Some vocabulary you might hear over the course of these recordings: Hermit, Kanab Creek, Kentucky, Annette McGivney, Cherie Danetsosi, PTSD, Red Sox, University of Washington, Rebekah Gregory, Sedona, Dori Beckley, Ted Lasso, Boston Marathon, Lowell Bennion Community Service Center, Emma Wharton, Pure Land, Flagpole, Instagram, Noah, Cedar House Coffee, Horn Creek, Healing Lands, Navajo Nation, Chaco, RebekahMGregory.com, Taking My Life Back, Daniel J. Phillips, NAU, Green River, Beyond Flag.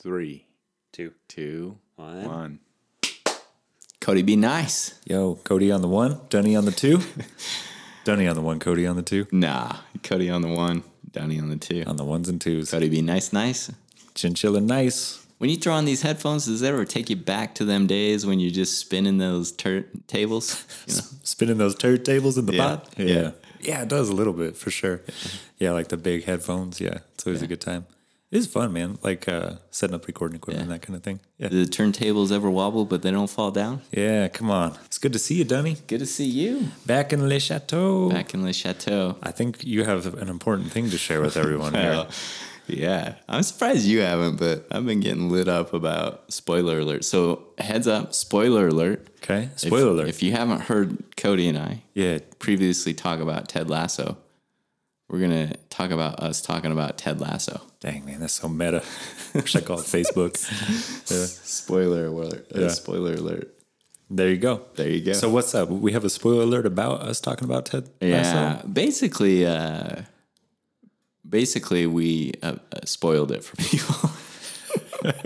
Three. Two. One. Cody, be nice. Yo, Cody on the one, Dunny on the two. Dunny on the one, Cody on the two. Nah, Cody on the one, Dunny on the two. On the ones and twos. Cody, be nice. Chinchilla nice. When you throw on these headphones, does it ever take you back to them days when you're just spinning those tables? You know? Spinning those tables in the pot? Yeah. Yeah, it does a little bit, for sure. Yeah, like the big headphones. Yeah, it's always a good time. It is fun, man. Like setting up recording equipment and that kind of thing. Yeah. Do the turntables ever wobble, but they don't fall down? Yeah, come on. It's good to see you, Dunny. Good to see you. Back in Le Chateau. I think you have an important thing to share with everyone here. Yeah. I'm surprised you haven't, but I've been getting lit up about spoiler alert. So heads up, spoiler alert. Okay, spoiler alert. If you haven't heard Cody and I previously talk about Ted Lasso, we're going to talk about us talking about Ted Lasso. Dang, man, that's so meta. Wish I called it Facebook. Spoiler alert. Spoiler alert. There you go. So what's up? We have a spoiler alert about us talking about Ted Lasso? Yeah, basically, we spoiled it for people.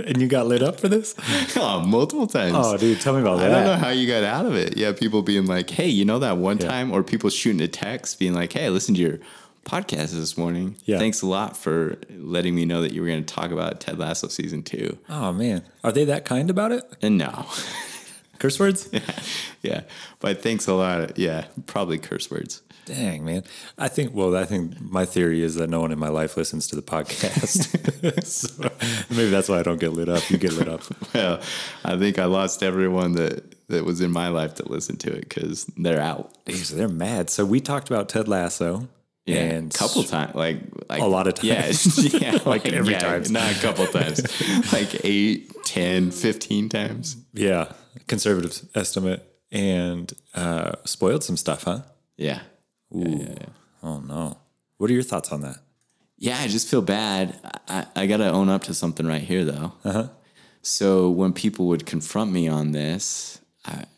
And you got lit up for this? Oh, multiple times. Oh, dude, tell me about that. I don't know how you got out of it. Yeah, people being like, hey, you know that one time? Or people shooting a text being like, hey, listen to your podcast this morning. Yeah. Thanks a lot for letting me know that you were going to talk about Ted Lasso season 2. Oh, man. Are they that kind about it? No. Curse words? Yeah. But thanks a lot. Yeah, probably curse words. Dang, man. I think my theory is that no one in my life listens to the podcast. So maybe that's why I don't get lit up. You get lit up. Well, I think I lost everyone that was in my life that listened to it because they're out. So they're mad. So we talked about Ted Lasso. Yeah, and a couple times, like a lot of times. Yeah, like every time. Not a couple times, like 8, 10, 15 times. Yeah, conservative estimate. And spoiled some stuff, huh? Yeah. Ooh. Yeah. Oh, no. What are your thoughts on that? Yeah, I just feel bad. I got to own up to something right here, though. Uh-huh. So when people would confront me on this,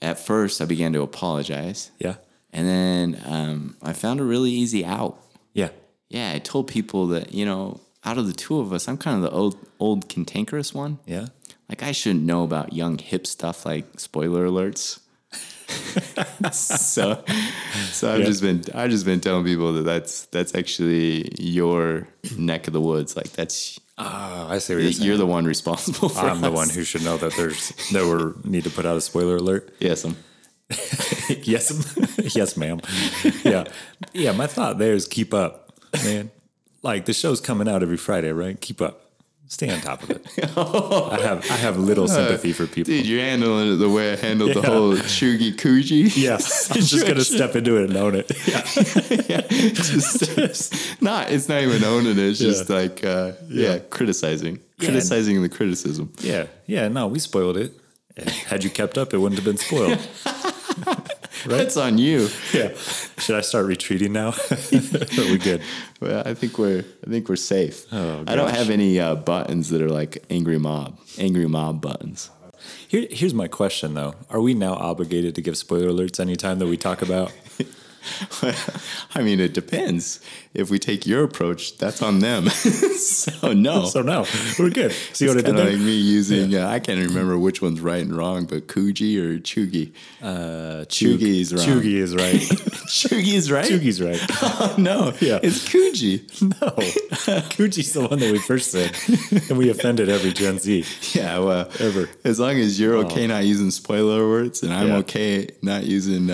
at first I began to apologize. Yeah. And then I found a really easy out. Yeah. Yeah, I told people that, you know, out of the two of us, I'm kind of the old cantankerous one. Yeah. Like, I shouldn't know about young hip stuff like spoiler alerts. So I've just been telling people that's actually your neck of the woods. Like, that's... Oh, I see what you're saying. You're the one responsible for I'm us. The one who should know that we need to put out a spoiler alert. Yes, yes, ma'am. Yeah. My thought there is keep up, man. Like, the show's coming out every Friday, right? Keep up. Stay on top of it. I have little sympathy for people. Dude, you're handling it the way I handled the whole Chugi Kuji. Yes, I'm just gonna step into it and own it. Yeah. It's not even owning it. It's just like criticizing the criticism. Yeah, yeah. No, we spoiled it. Had you kept up, it wouldn't have been spoiled. Right? That's on you. Yeah. Should I start retreating now? Are we good? Well, I think we're safe. Oh, gosh. I don't have any buttons that are like angry mob buttons. Here's my question though: are we now obligated to give spoiler alerts anytime that we talk about? Well, I mean, it depends. If we take your approach, that's on them. So no, we're good. See what I did there? Like me using, I can't remember which one's right and wrong, but Kuji or Chugi? Chugi is wrong. Chugi is right. Chugi's right. Oh, no. Yeah. It's Kuji. No. Kuji's the one that we first said, and we offended every Gen Z. Yeah, well, ever. As long as you're okay not using spoiler words, and I'm okay not using...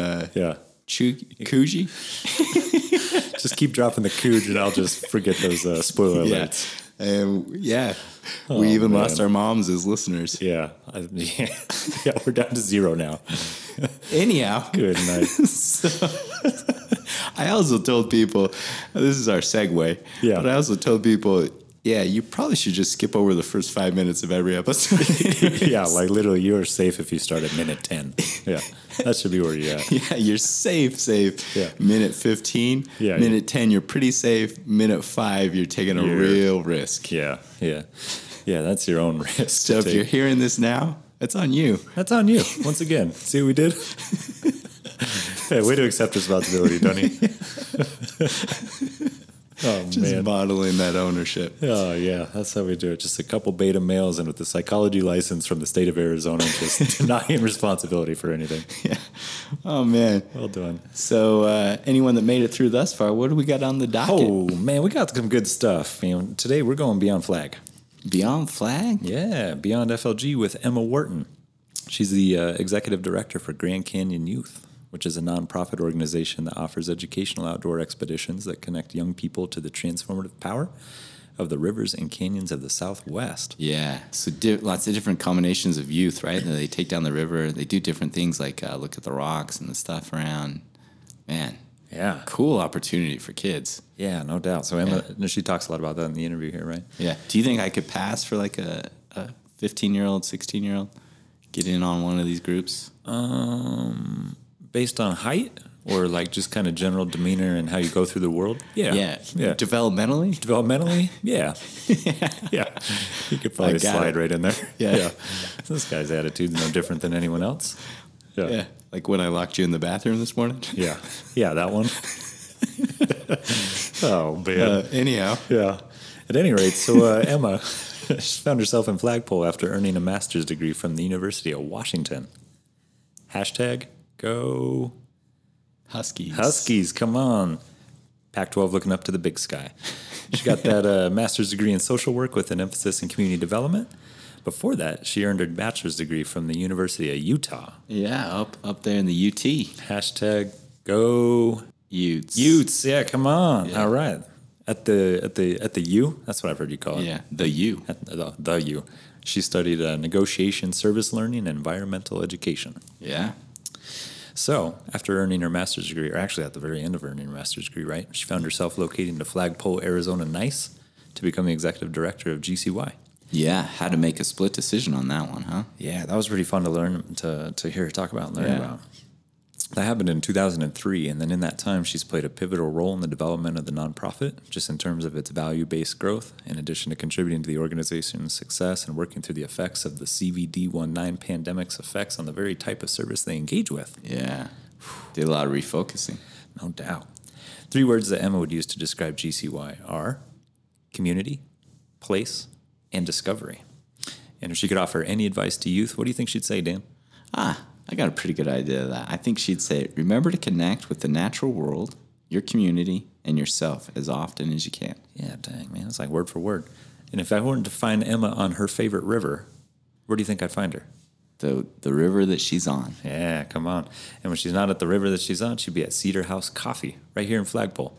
Kuji? Just keep dropping the Kuj and I'll just forget those spoiler alerts. We even lost our moms as listeners. Yeah, we're down to 0 now. Anyhow. Good night. I also told people, this is our segue, but I also told people... Yeah, you probably should just skip over the first 5 minutes of every episode. Yeah, like literally you're safe if you start at minute 10. Yeah, that should be where you're at. Yeah, you're safe. Yeah. Minute 15, minute 10, you're pretty safe. Minute 5, you're taking a real risk. Yeah, that's your own risk. So if you're hearing this now, that's on you. Once again, see what we did? Hey, way to accept responsibility, Dunny. Oh, just man. Modeling that ownership. Oh, yeah. That's how we do it. Just a couple beta males and with a psychology license from the state of Arizona, just denying responsibility for anything. Yeah. Oh, man. Well done. So anyone that made it through thus far, what do we got on the docket? Oh, man, we got some good stuff. You know, today we're going Beyond Flag. Beyond Flag? Yeah. Beyond FLG with Emma Wharton. She's the executive director for Grand Canyon Youth, which is a nonprofit organization that offers educational outdoor expeditions that connect young people to the transformative power of the rivers and canyons of the Southwest. Yeah, so lots of different combinations of youth, right? They take down the river. They do different things like look at the rocks and the stuff around. Man, yeah, cool opportunity for kids. Yeah, no doubt. So Emma, she talks a lot about that in the interview here, right? Yeah. Do you think I could pass for like a 15-year-old, 16-year-old? Get in on one of these groups? Based on height or like just kind of general demeanor and how you go through the world? Yeah. Yeah. Developmentally? Yeah. Yeah. You could probably slide right in there. Yeah. This guy's attitude's no different than anyone else. Yeah. Like when I locked you in the bathroom this morning? Yeah. Yeah, that one. Oh, man. Anyhow. Yeah. At any rate, so Emma... She found herself in Flagpole after earning a master's degree from the University of Washington. #GoHuskies. Huskies, come on. Pac-12 looking up to the big sky. She got that master's degree in social work with an emphasis in community development. Before that, she earned her bachelor's degree from the University of Utah. Yeah, up there in the UT. #GoUtes. Utes, yeah, come on. Yeah. All right. At the U, that's what I've heard you call it. Yeah, the U. At the U. She studied negotiation, service learning, and environmental education. Yeah. So after earning her master's degree, or actually at the very end of earning her master's degree, right, she found herself locating to Flagpole, Arizona, NICE, to become the executive director of GCY. Yeah, had to make a split decision on that one, huh? Yeah, that was pretty fun to learn to hear her talk about and learn about. That happened in 2003, and then in that time, she's played a pivotal role in the development of the nonprofit, just in terms of its value-based growth, in addition to contributing to the organization's success and working through the effects of the COVID-19 pandemic's effects on the very type of service they engage with. Yeah. Did a lot of refocusing. No doubt. Three words that Emma would use to describe GCY are community, place, and discovery. And if she could offer any advice to youth, what do you think she'd say, Dan? I got a pretty good idea of that. I think she'd say, remember to connect with the natural world, your community, and yourself as often as you can. Yeah, dang, man. It's like word for word. And if I wanted to find Emma on her favorite river, where do you think I'd find her? The river that she's on. Yeah, come on. And when she's not at the river that she's on, she'd be at Cedar House Coffee right here in Flagpole.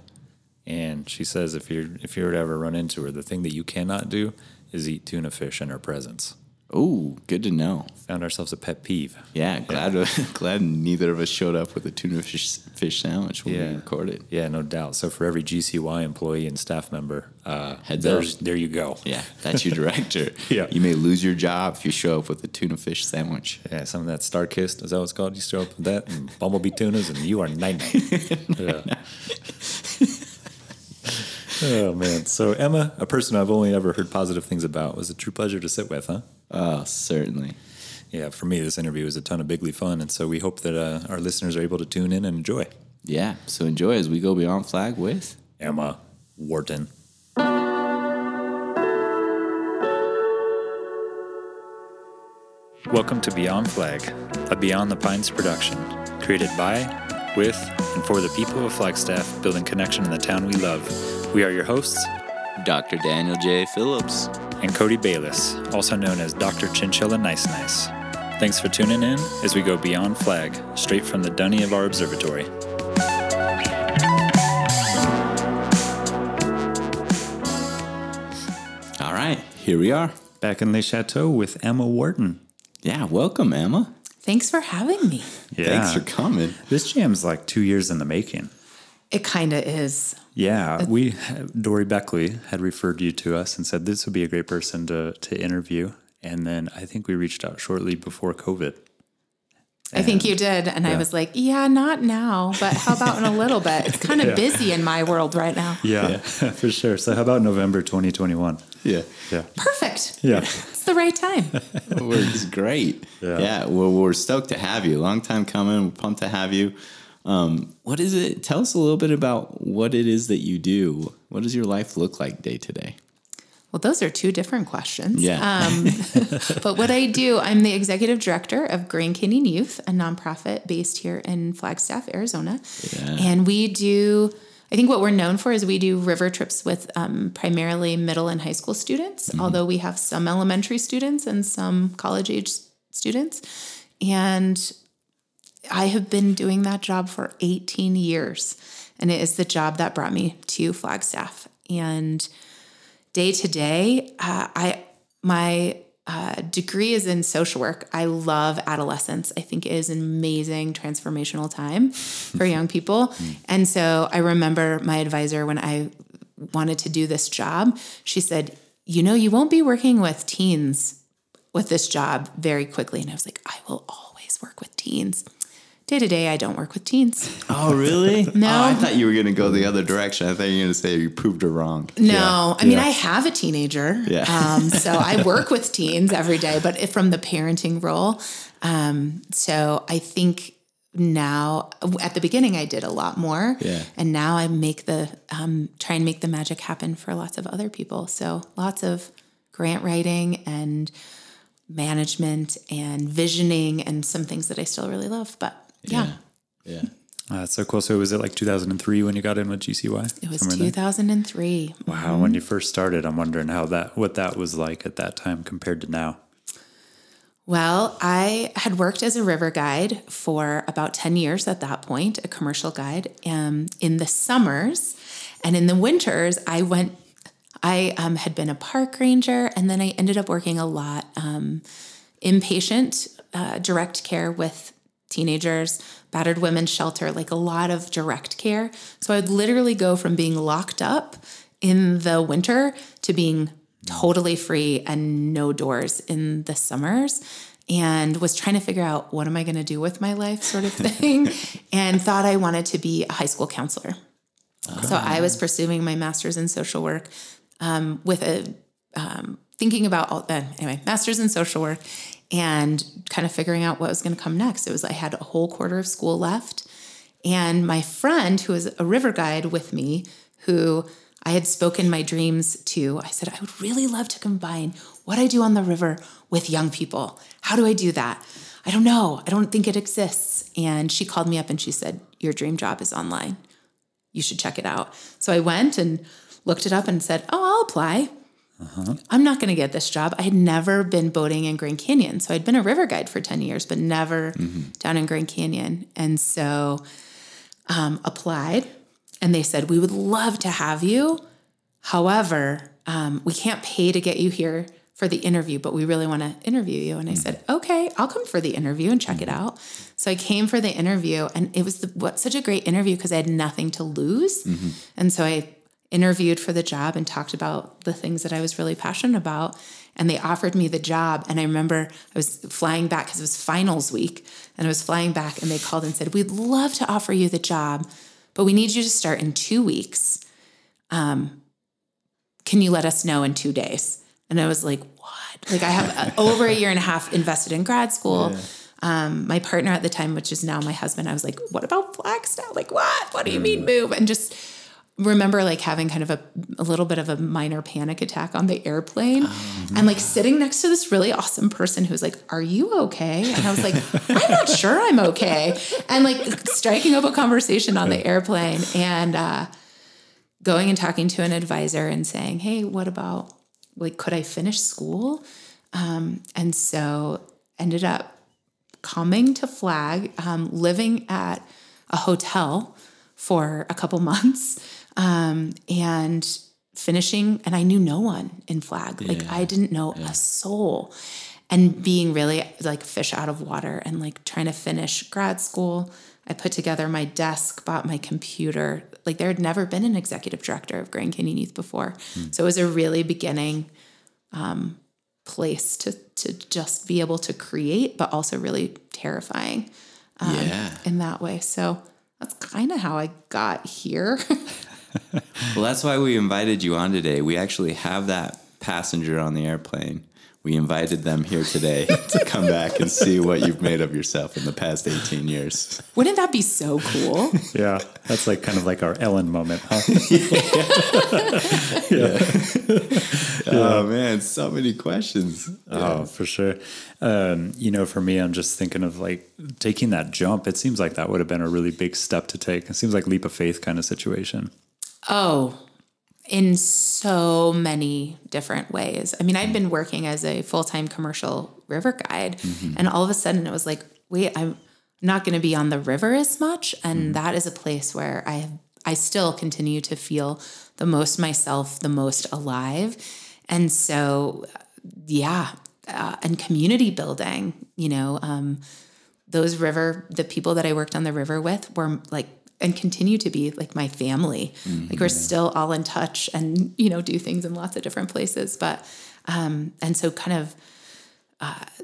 And she says if you were to ever run into her, the thing that you cannot do is eat tuna fish in her presence. Oh, good to know. Found ourselves a pet peeve. Yeah, glad neither of us showed up with a tuna fish sandwich when we recorded. Yeah, no doubt. So for every GCY employee and staff member, there you go. Yeah, that's your director. Yeah. You may lose your job if you show up with a tuna fish sandwich. Yeah, some of that Starkist, is that what it's called? You show up with that and bumblebee tunas and you are night-night. Yeah. Oh, man. So Emma, a person I've only ever heard positive things about, was a true pleasure to sit with, huh? Oh, certainly. Yeah, for me, this interview was a ton of bigly fun, and so we hope that our listeners are able to tune in and enjoy. Yeah, so enjoy as we go Beyond Flag with... Emma Wharton. Welcome to Beyond Flag, a Beyond the Pines production, created by, with, and for the people of Flagstaff, building connection in the town we love. We are your hosts, Dr. Daniel J. Phillips and Cody Bayless, also known as Dr. Chinchilla Nice Nice. Thanks for tuning in as we go Beyond Flag, straight from the dunny of our observatory. All right, here we are. Back in Le Chateau with Emma Wharton. Yeah, welcome, Emma. Thanks for having me. Yeah. Thanks for coming. This jam's like 2 years in the making. It kind of is. Yeah, Dori Beckley had referred you to us and said this would be a great person to interview. And then I think we reached out shortly before COVID. I think you did. And I was like, not now, but how about in a little bit? It's kind of busy in my world right now. Yeah, for sure. So how about November 2021? Yeah. Perfect. Yeah. It's the right time. It's great. Yeah. Well, we're stoked to have you. Long time coming. We're pumped to have you. What is it? Tell us a little bit about what it is that you do. What does your life look like day to day? Well, those are two different questions. Yeah. But what I do, I'm the executive director of Grand Canyon Youth, a nonprofit based here in Flagstaff, Arizona. Yeah. And we do, I think what we're known for is we do river trips with primarily middle and high school students, mm-hmm. although we have some elementary students and some college age students. And I have been doing that job for 18 years. And it is the job that brought me to Flagstaff. And day to day, my degree is in social work. I love adolescence. I think it is an amazing transformational time for young people. And so I remember my advisor when I wanted to do this job, she said, you know, you won't be working with teens with this job very quickly. And I was like, I will always work with teens. Day to day, I don't work with teens. Oh, really? No. Oh, I thought you were going to go the other direction. I thought you were going to say you proved her wrong. No. Yeah. I mean, I have a teenager. Yeah. So I work with teens every day, but from the parenting role. So I think now, at the beginning, I did a lot more. Yeah. And now I make try and make the magic happen for lots of other people. So lots of grant writing and management and visioning and some things that I still really love, but Yeah. That's so cool. So was it like 2003 when you got in with GCY? It was 2003. Wow. Mm-hmm. When you first started, I'm wondering what that was like at that time compared to now. Well, I had worked as a river guide for about 10 years at that point, a commercial guide, in the summers, and in the winters I had been a park ranger, and then I ended up working a lot, inpatient, direct care with teenagers, battered women's shelter, like a lot of direct care. So I would literally go from being locked up in the winter to being totally free and no doors in the summers, and was trying to figure out what am I going to do with my life sort of thing, and thought I wanted to be a high school counselor. Oh. So I was pursuing my master's in social work, master's in social work and kind of figuring out what was going to come next. I had a whole quarter of school left, and my friend who was a river guide with me, who I had spoken my dreams to, I said, I would really love to combine what I do on the river with young people. How do I do that? I don't know. I don't think it exists. And she called me up and she said, your dream job is online. You should check it out. So I went and looked it up and said, I'll apply. Uh-huh. I'm not going to get this job. I had never been boating in Grand Canyon. So I'd been a river guide for 10 years, but never down in Grand Canyon. And so applied, and they said, we would love to have you. However, we can't pay to get you here for the interview, but we really want to interview you. And I said, okay, I'll come for the interview and check it out. So I came for the interview, and it was such a great interview because I had nothing to lose. Mm-hmm. And so I interviewed for the job and talked about the things that I was really passionate about. And they offered me the job. And I remember I was flying back because it was finals week, and I was flying back, and they called and said, we'd love to offer you the job, but we need you to start in 2 weeks. Can you let us know in 2 days? And I was like, what? Like I have over a year and a half invested in grad school. Yeah. My partner at the time, which is now my husband, I was like, what about Flagstaff? Like, what? What do you mean move? And just remember like having kind of a little bit of a minor panic attack on the airplane and like sitting next to this really awesome person who's like, are you okay? And I was like, I'm not sure I'm okay. And like striking up a conversation on the airplane and going and talking to an advisor and saying, hey, what about, like, could I finish school? And so ended up coming to Flag, living at a hotel for a couple months, and finishing. And I knew no one in Flag. Like I didn't know a soul, and being really like fish out of water and like trying to finish grad school. I put together my desk, bought my computer. Like there had never been an executive director of Grand Canyon Youth before. So it was a really beginning place to just be able to create, but also really terrifying in that way. So that's kind of how I got here. Well, that's why we invited you on today. We actually have that passenger on the airplane, we invited them here today to come back and see what you've made of yourself in the past 18 years. Wouldn't that be so cool? Yeah. That's like kind of like our Ellen moment, huh? Yeah. Oh, man. So many questions. Yeah. Oh, for sure. You know, for me, I'm just thinking of like taking that jump. It seems like that would have been a really big step to take. It seems like leap of faith kind of situation. Oh, in so many different ways. I mean, I'd been working as a full-time commercial river guide, mm-hmm. and all of a sudden it was like, wait, I'm not going to be on the river as much. And that is a place where I still continue to feel the most myself, the most alive. And so, and community building, you know, the people that I worked on the river with were like, and continue to be like my family. Mm-hmm. Like we're still all in touch and, you know, do things in lots of different places. But, and so kind of,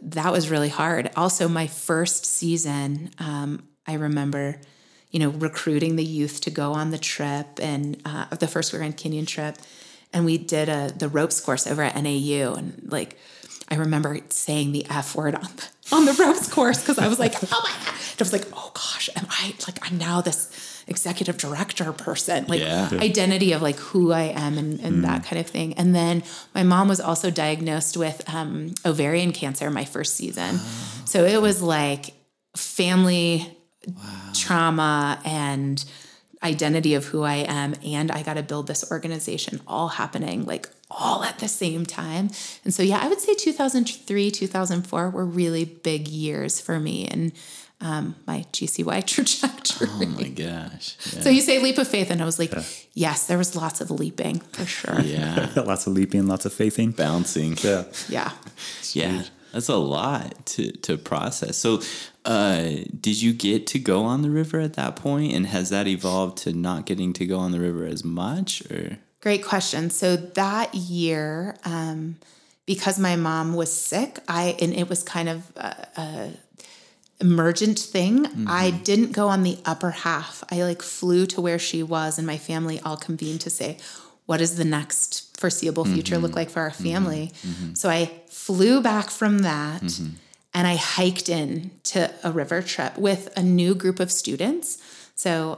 that was really hard. Also my first season, I remember, you know, recruiting the youth to go on the trip and, the first Grand Canyon trip. And we did the ropes course over at NAU. And like, I remember saying the F word on the ropes course. Cause I was like, oh my God. I was like, oh gosh, I'm now this executive director person, like identity of like who I am and that kind of thing. And then my mom was also diagnosed with, ovarian cancer my first season. Oh. So it was like family trauma and identity of who I am. And I got to build this organization all happening like all at the same time. And so, I would say 2003, 2004 were really big years for me and my GCY trajectory. Oh my gosh. Yeah. So you say leap of faith. And I was like, yes, there was lots of leaping for sure. Yeah. Lots of leaping, lots of faithing. Bouncing. Yeah. Yeah. Yeah. That's a lot to process. So, did you get to go on the river at that point? And has that evolved to not getting to go on the river as much or? Great question. So that year, because my mom was sick, and it was kind of a emergent thing. Mm-hmm. I didn't go on the upper half. I like flew to where she was and my family all convened to say, what does the next foreseeable future look like for our family? Mm-hmm. So I flew back from that and I hiked in to a river trip with a new group of students. So,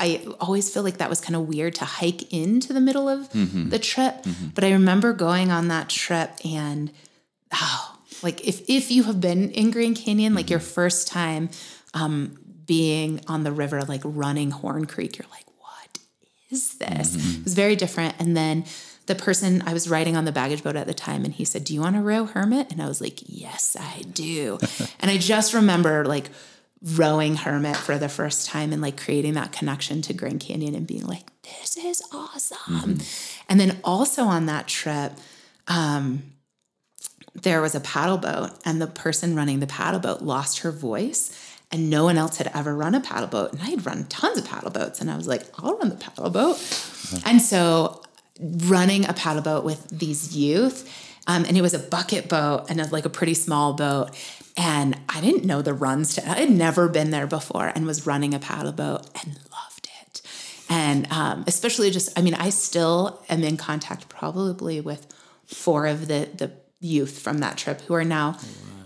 I always feel like that was kind of weird to hike into the middle of the trip. Mm-hmm. But I remember going on that trip and, like if you have been in Grand Canyon, like your first time being on the river, like running Horn Creek, you're like, what is this? Mm-hmm. It was very different. And then the person I was riding on the baggage boat at the time, and he said, do you want to row Hermit? And I was like, yes, I do. And I just remember like rowing Hermit for the first time and like creating that connection to Grand Canyon and being like, this is awesome. Mm-hmm. And then also on that trip, there was a paddle boat and the person running the paddle boat lost her voice and no one else had ever run a paddle boat. And I had run tons of paddle boats and I was like, I'll run the paddle boat. Mm-hmm. And so running a paddle boat with these youth, and it was a bucket boat and like a pretty small boat. And I didn't know the runs to, I had never been there before and was running a paddle boat and loved it. And, especially just, I mean, I still am in contact probably with 4 of the youth from that trip who are now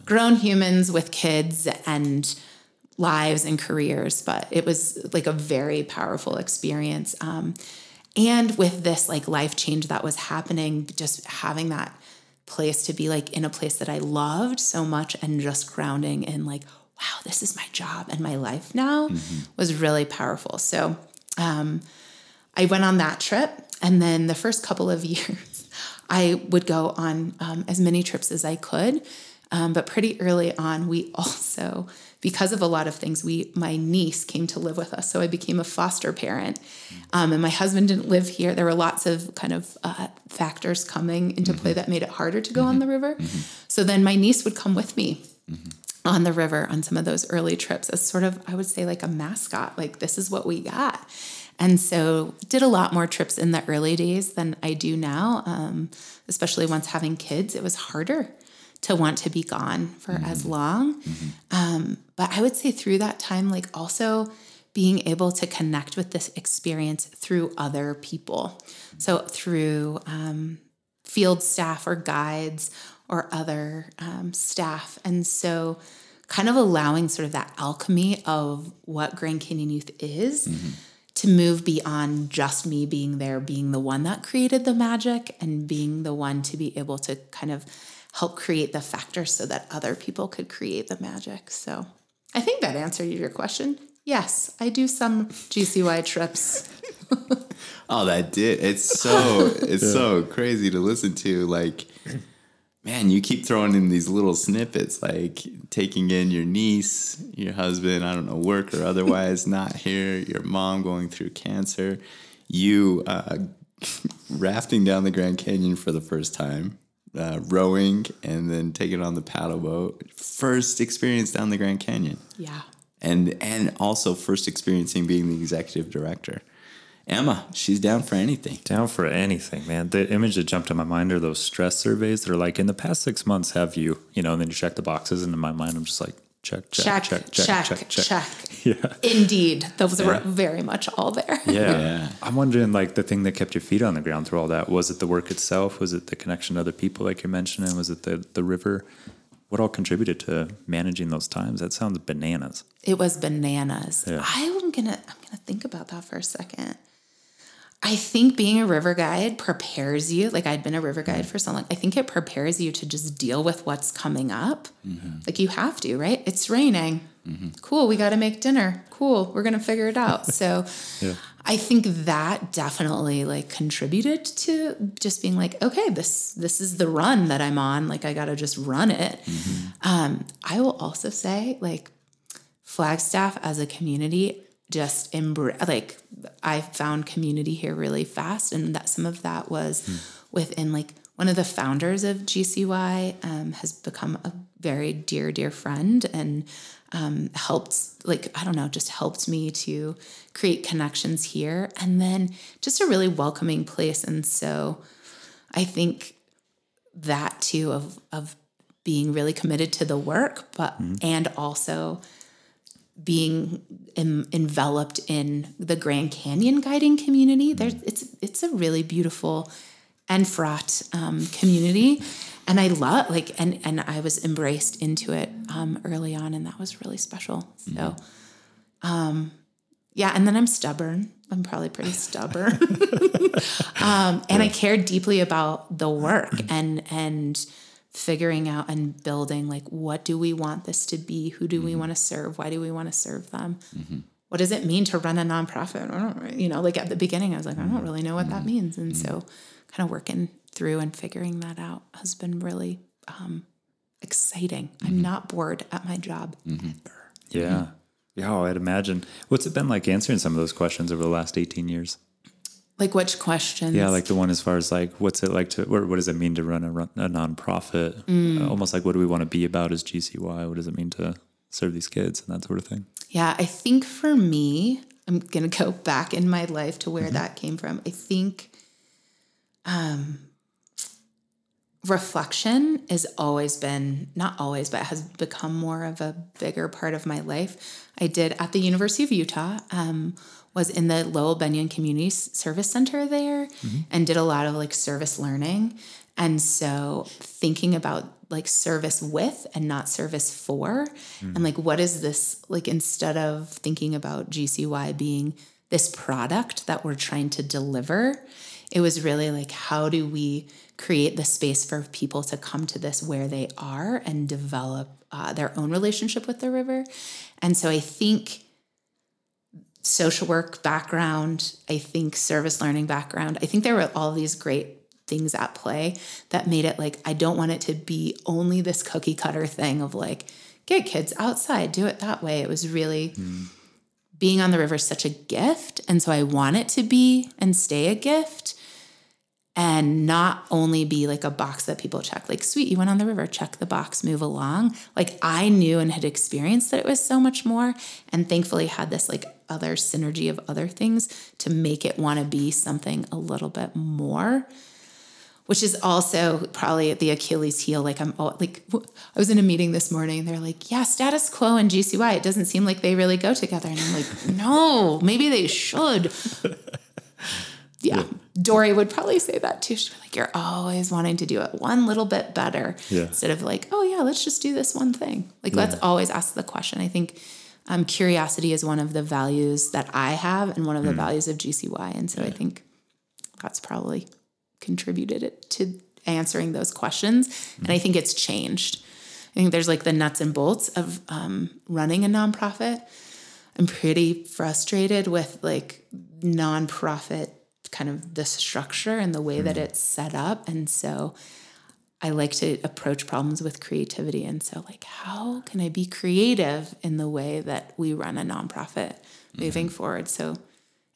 grown humans with kids and lives and careers. But it was like a very powerful experience. And with this like life change that was happening, just having that place to be like in a place that I loved so much and just grounding in like, wow, this is my job and my life now was really powerful. So, I went on that trip and then the first couple of years, I would go on as many trips as I could. But pretty early on, we also, because of a lot of things, my niece came to live with us. So I became a foster parent. And my husband didn't live here. There were lots of kind of factors coming into play that made it harder to go on the river. Mm-hmm. So then my niece would come with me on the river on some of those early trips as sort of, I would say like a mascot, like this is what we got. And so did a lot more trips in the early days than I do now, especially once having kids. It was harder to want to be gone for as long. But I would say through that time, like also being able to connect with this experience through other people. So through field staff or guides or other staff. And so kind of allowing sort of that alchemy of what Grand Canyon Youth is mm-hmm. to move beyond just me being there, being the one that created the magic and being the one to be able to kind of help create the factors so that other people could create the magic. So I think that answered your question. Yes, I do some GCY trips. Oh, that did. It's so crazy to listen to. Like, man, you keep throwing in these little snippets, like taking in your niece, your husband, I don't know, work or otherwise, not here, your mom going through cancer, you rafting down the Grand Canyon for the first time. Rowing and then taking on the paddle boat. First experience down the Grand Canyon. Yeah. And also first experiencing being the executive director. Emma, she's down for anything. Down for anything, man. The image that jumped in my mind are those stress surveys that are like, in the past 6 months, have you, you know, and then you check the boxes. And in my mind, I'm just like, check. Yeah. Indeed. Those were very much all there. Yeah. I'm wondering, like, the thing that kept your feet on the ground through all that. Was it the work itself? Was it the connection to other people like you're mentioning? Was it the river? What all contributed to managing those times? That sounds bananas. It was bananas. Yeah. I'm gonna think about that for a second. I think being a river guide prepares you, like I'd been a river guide for so long, I think it prepares you to just deal with what's coming up. Mm-hmm. Like you have to, right? It's raining. Mm-hmm. Cool, we got to make dinner. Cool, we're going to figure it out. So yeah. I think that definitely like contributed to just being like, okay, this is the run that I'm on. Like I got to just run it. Mm-hmm. I will also say like Flagstaff as a community just I found community here really fast. And that some of that was within like one of the founders of GCY has become a very dear, dear friend and helped, like, I don't know, just helped me to create connections here. And then just a really welcoming place. And so I think that too of being really committed to the work, but and also being enveloped in the Grand Canyon guiding community. It's a really beautiful and fraught community. And I love like, and I was embraced into it early on, and that was really special. So, and then I'm stubborn. I'm probably pretty stubborn. And I care deeply about the work and figuring out and building, like, what do we want this to be? Who do we want to serve? Why do we want to serve them? Mm-hmm. What does it mean to run a nonprofit? I don't, like at the beginning, I was like, I don't really know what that means. And so kind of working through and figuring that out has been really exciting. Mm-hmm. I'm not bored at my job ever. Yeah. Yeah, I'd imagine. What's it been like answering some of those questions over the last 18 years? Like which questions? Yeah, like the one as far as like, what's it like to, or what does it mean to run a nonprofit? Almost like, what do we want to be about as GCY? What does it mean to serve these kids and that sort of thing? Yeah, I think for me, I'm going to go back in my life to where that came from. I think reflection has always been, not always, but has become more of a bigger part of my life. I did at the University of Utah, was in the Lowell Bennion Community Service Center there and did a lot of like service learning. And so thinking about like service with and not service for, and like, what is this? Like, instead of thinking about GCY being this product that we're trying to deliver, it was really like, how do we create the space for people to come to this where they are and develop their own relationship with the river? And so I think social work background, I think service learning background, I think there were all these great things at play that made it like, I don't want it to be only this cookie cutter thing of like, get kids outside, do it that way. It was really being on the river is such a gift. And so I want it to be and stay a gift and not only be like a box that people check, like, sweet, you went on the river, check the box, move along. Like I knew and had experienced that it was so much more, and thankfully had this like other synergy of other things to make it want to be something a little bit more, which is also probably the Achilles heel. Like I was in a meeting this morning. They're like, yeah, status quo and GCY, it doesn't seem like they really go together. And I'm like, no, maybe they should. Yeah. Dori would probably say that too. She'd be like, you're always wanting to do it one little bit better instead of like, oh yeah, let's just do this one thing. Like, let's always ask the question. I think curiosity is one of the values that I have and one of the values of GCY. And so I think that's probably contributed it to answering those questions. And I think it's changed. I think there's like the nuts and bolts of running a nonprofit. I'm pretty frustrated with like nonprofit kind of the structure and the way that it's set up. And so I like to approach problems with creativity. And so like, how can I be creative in the way that we run a nonprofit moving forward? So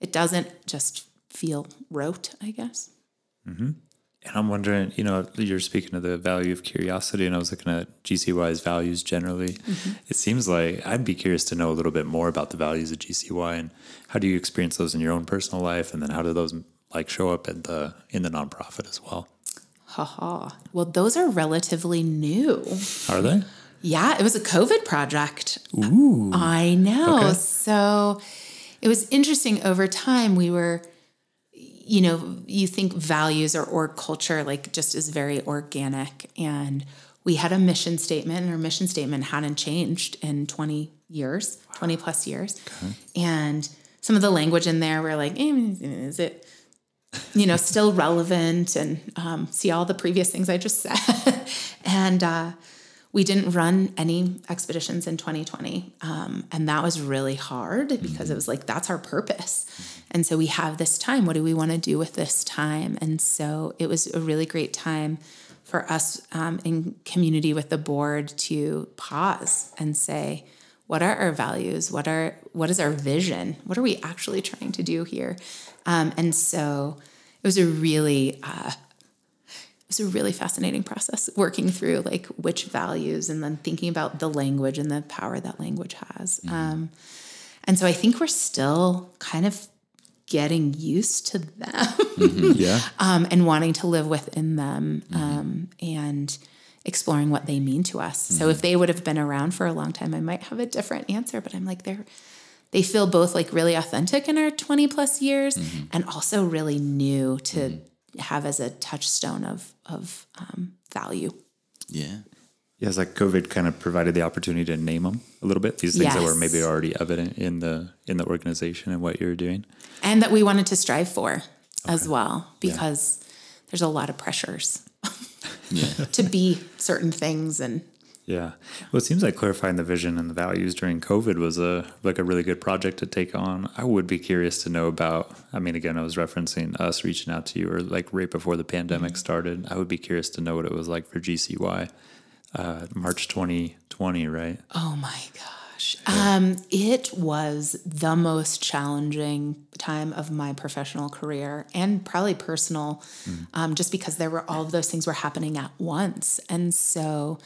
it doesn't just feel rote, I guess. And I'm wondering, you know, you're speaking to the value of curiosity, and I was looking at GCY's values generally. It seems like I'd be curious to know a little bit more about the values of GCY and how do you experience those in your own personal life, and then how do those like show up at the in the nonprofit as well? Well, those are relatively new. Are they? Yeah, it was a COVID project. Ooh, I know. Okay. So it was interesting. Over time, we were. You know, you think values or org culture, like just is very organic. And we had a mission statement, and our mission statement hadn't changed in 20 years, 20 plus years. And some of the language in there, we're like, is it, you know, still relevant? And see all the previous things I just said. And we didn't run any expeditions in 2020. And that was really hard because it was like, that's our purpose. And so we have this time. What do we want to do with this time? And so it was a really great time for us in community with the board to pause and say, what are our values? What is our vision? What are we actually trying to do here? And so it was a really, it's a really fascinating process working through like which values and then thinking about the language and the power that language has. And so I think we're still kind of getting used to them and wanting to live within them and exploring what they mean to us. So if they would have been around for a long time, I might have a different answer, but I'm like, they feel both like really authentic in our 20 plus years and also really new to have as a touchstone of value. Yeah, it's like COVID kind of provided the opportunity to name them a little bit, these things that were maybe already evident in the organization and what you were doing. And that we wanted to strive for as well, because there's a lot of pressures to be certain things. And well, it seems like clarifying the vision and the values during COVID was a like a really good project to take on. I would be curious to know about, I mean, again, I was referencing us reaching out to you or like right before the pandemic started. I would be curious to know what it was like for GCY, March 2020, right? Oh my gosh. It was the most challenging time of my professional career and probably personal, just because there were all of those things were happening at once. And so,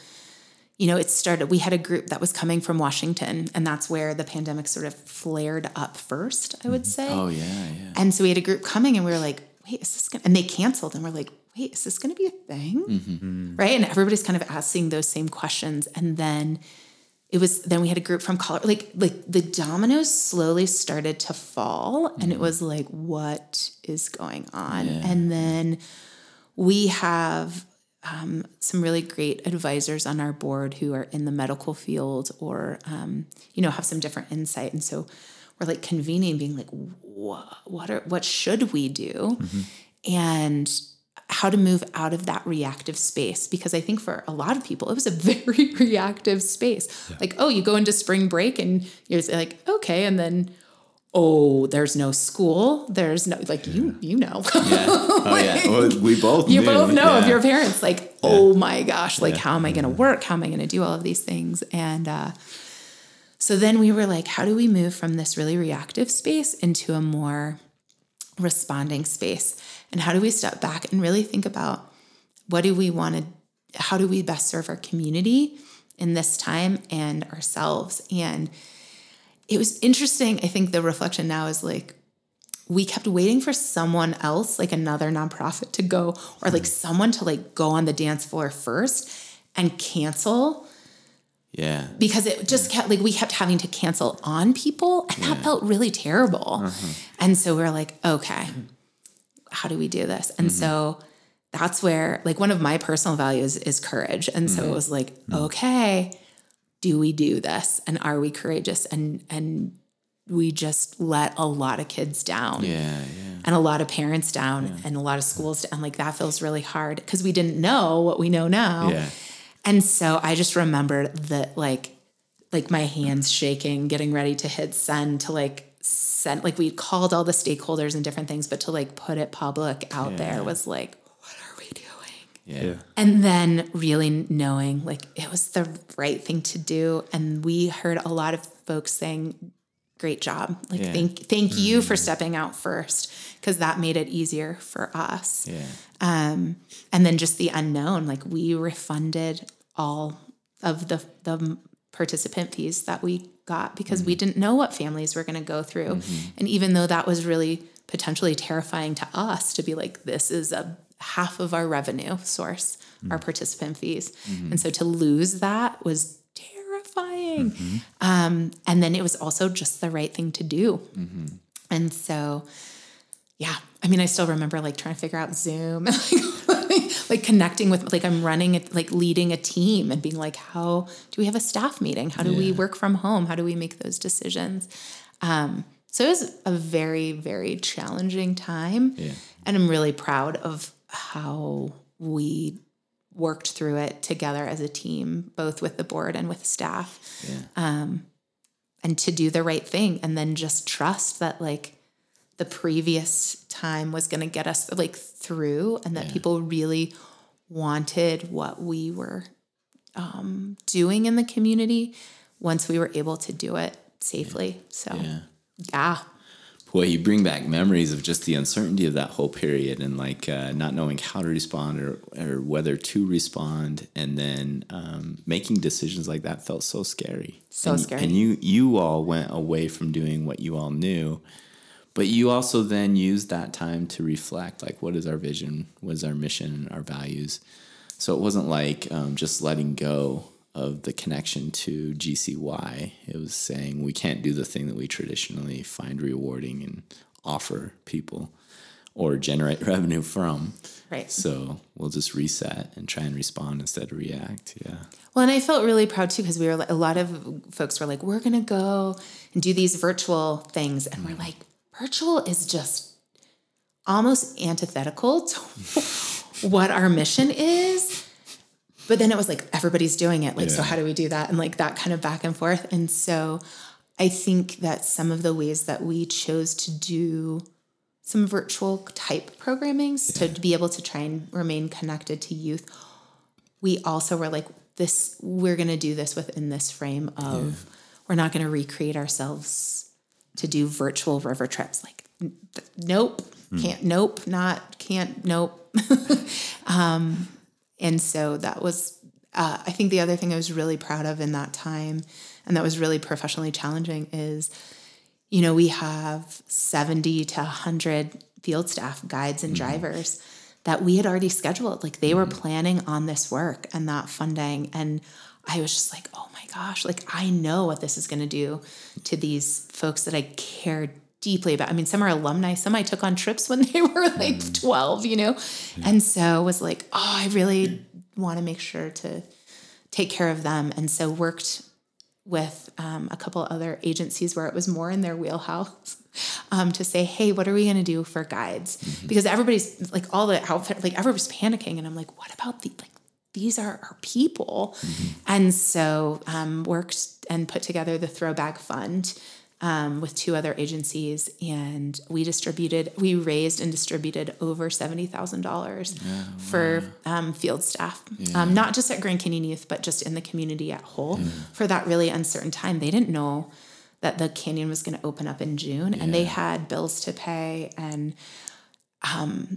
you know, it started, we had a group that was coming from Washington, and that's where the pandemic sort of flared up first, I would say. And so we had a group coming, and we were like, wait, is this gonna, and they canceled, and we're like, wait, is this going to be a thing? Right. And everybody's kind of asking those same questions. And then it was, then we had a group from Colorado, like the dominoes slowly started to fall, and it was like, what is going on? And then we have, some really great advisors on our board who are in the medical field or, you know, have some different insight. And so we're like convening, being like, what should we do? And how to move out of that reactive space? Because I think for a lot of people, it was a very reactive space. Like, oh, you go into spring break and you're like, okay. And then, oh, there's no school. There's no, like, you know. Oh, yeah. Well, we both know. You both know of your parents. Like, oh, my gosh. Like, how am I going to work? How am I going to do all of these things? And so then we were like, how do we move from this really reactive space into a more responding space? And how do we step back and really think about what do we want to, how do we best serve our community in this time and ourselves? And it was interesting. I think the reflection now is like, we kept waiting for someone else, like another nonprofit to go, or like someone to like go on the dance floor first and cancel. Because it just kept, like we kept having to cancel on people, and that felt really terrible. And so we were like, okay, how do we do this? And so that's where, like, one of my personal values is courage. And so it was like, okay, do we do this? And are we courageous? And we just let a lot of kids down and a lot of parents down and a lot of schools down. Like, that feels really hard because we didn't know what we know now. Yeah. And so I just remember that, like my hands shaking, getting ready to hit send to send, like, we called all the stakeholders and different things, but to put it public out there was like, what are we doing? Yeah. And then really knowing it was the right thing to do. And we heard a lot of folks saying, great job. Thank you for stepping out first, because that made it easier for us. Yeah. And then just the unknown, we refunded all of the participant fees that we got, because we didn't know what families were going to go through. And even though that was really potentially terrifying to us to be like, this is a half of our revenue source, our participant fees. And so to lose that was terrifying. And then it was also just the right thing to do. And so, yeah, I mean, I still remember trying to figure out Zoom, like connecting with, I'm running it, leading a team and being like, how do we have a staff meeting? How do we work from home? How do we make those decisions? So it was a very, very challenging time. Yeah. And I'm really proud of how we worked through it together as a team, both with the board and with staff. Yeah. And to do the right thing. And then just trust that the previous time was going to get us through, and that people really wanted what we were doing in the community once we were able to do it safely. So, yeah. Boy, you bring back memories of just the uncertainty of that whole period, and not knowing how to respond or whether to respond. And then making decisions like that felt so scary. So scary. And you all went away from doing what you all knew. But you also then used that time to reflect, what is our vision? What is our mission, our values? So it wasn't just letting go of the connection to GCY. It was saying we can't do the thing that we traditionally find rewarding and offer people or generate revenue from. Right. So we'll just reset and try and respond instead of react. Yeah. Well, and I felt really proud too, because a lot of folks were we're going to go and do these virtual things. And we're virtual is just almost antithetical to what our mission is. But then it was everybody's doing it. So how do we do that? And that kind of back and forth. And so I think that some of the ways that we chose to do some virtual type programmings to be able to try and remain connected to youth, we also were this, we're going to do this within this frame of we're not going to recreate ourselves to do virtual river trips. Nope, can't, nope, not, can't, nope. And so that was, I think the other thing I was really proud of in that time, and that was really professionally challenging, is, we have 70 to 100 field staff, guides and drivers that we had already scheduled. They were planning on this work and that funding. And I was just oh my gosh, I know what this is going to do to these folks that I care deeply about. I mean, some are alumni, some I took on trips when they were 12, And so was I really want to make sure to take care of them. And so worked with a couple other agencies where it was more in their wheelhouse to say, hey, what are we going to do for guides? Because everybody's all the outfit, everybody's panicking. And I'm what about the, these are our people. And so worked and put together the Throwback Fund with two other agencies. And we raised and distributed over $70,000 for field staff, not just at Grand Canyon Youth, but just in the community at whole for that really uncertain time. They didn't know that the canyon was going to open up in June and they had bills to pay. And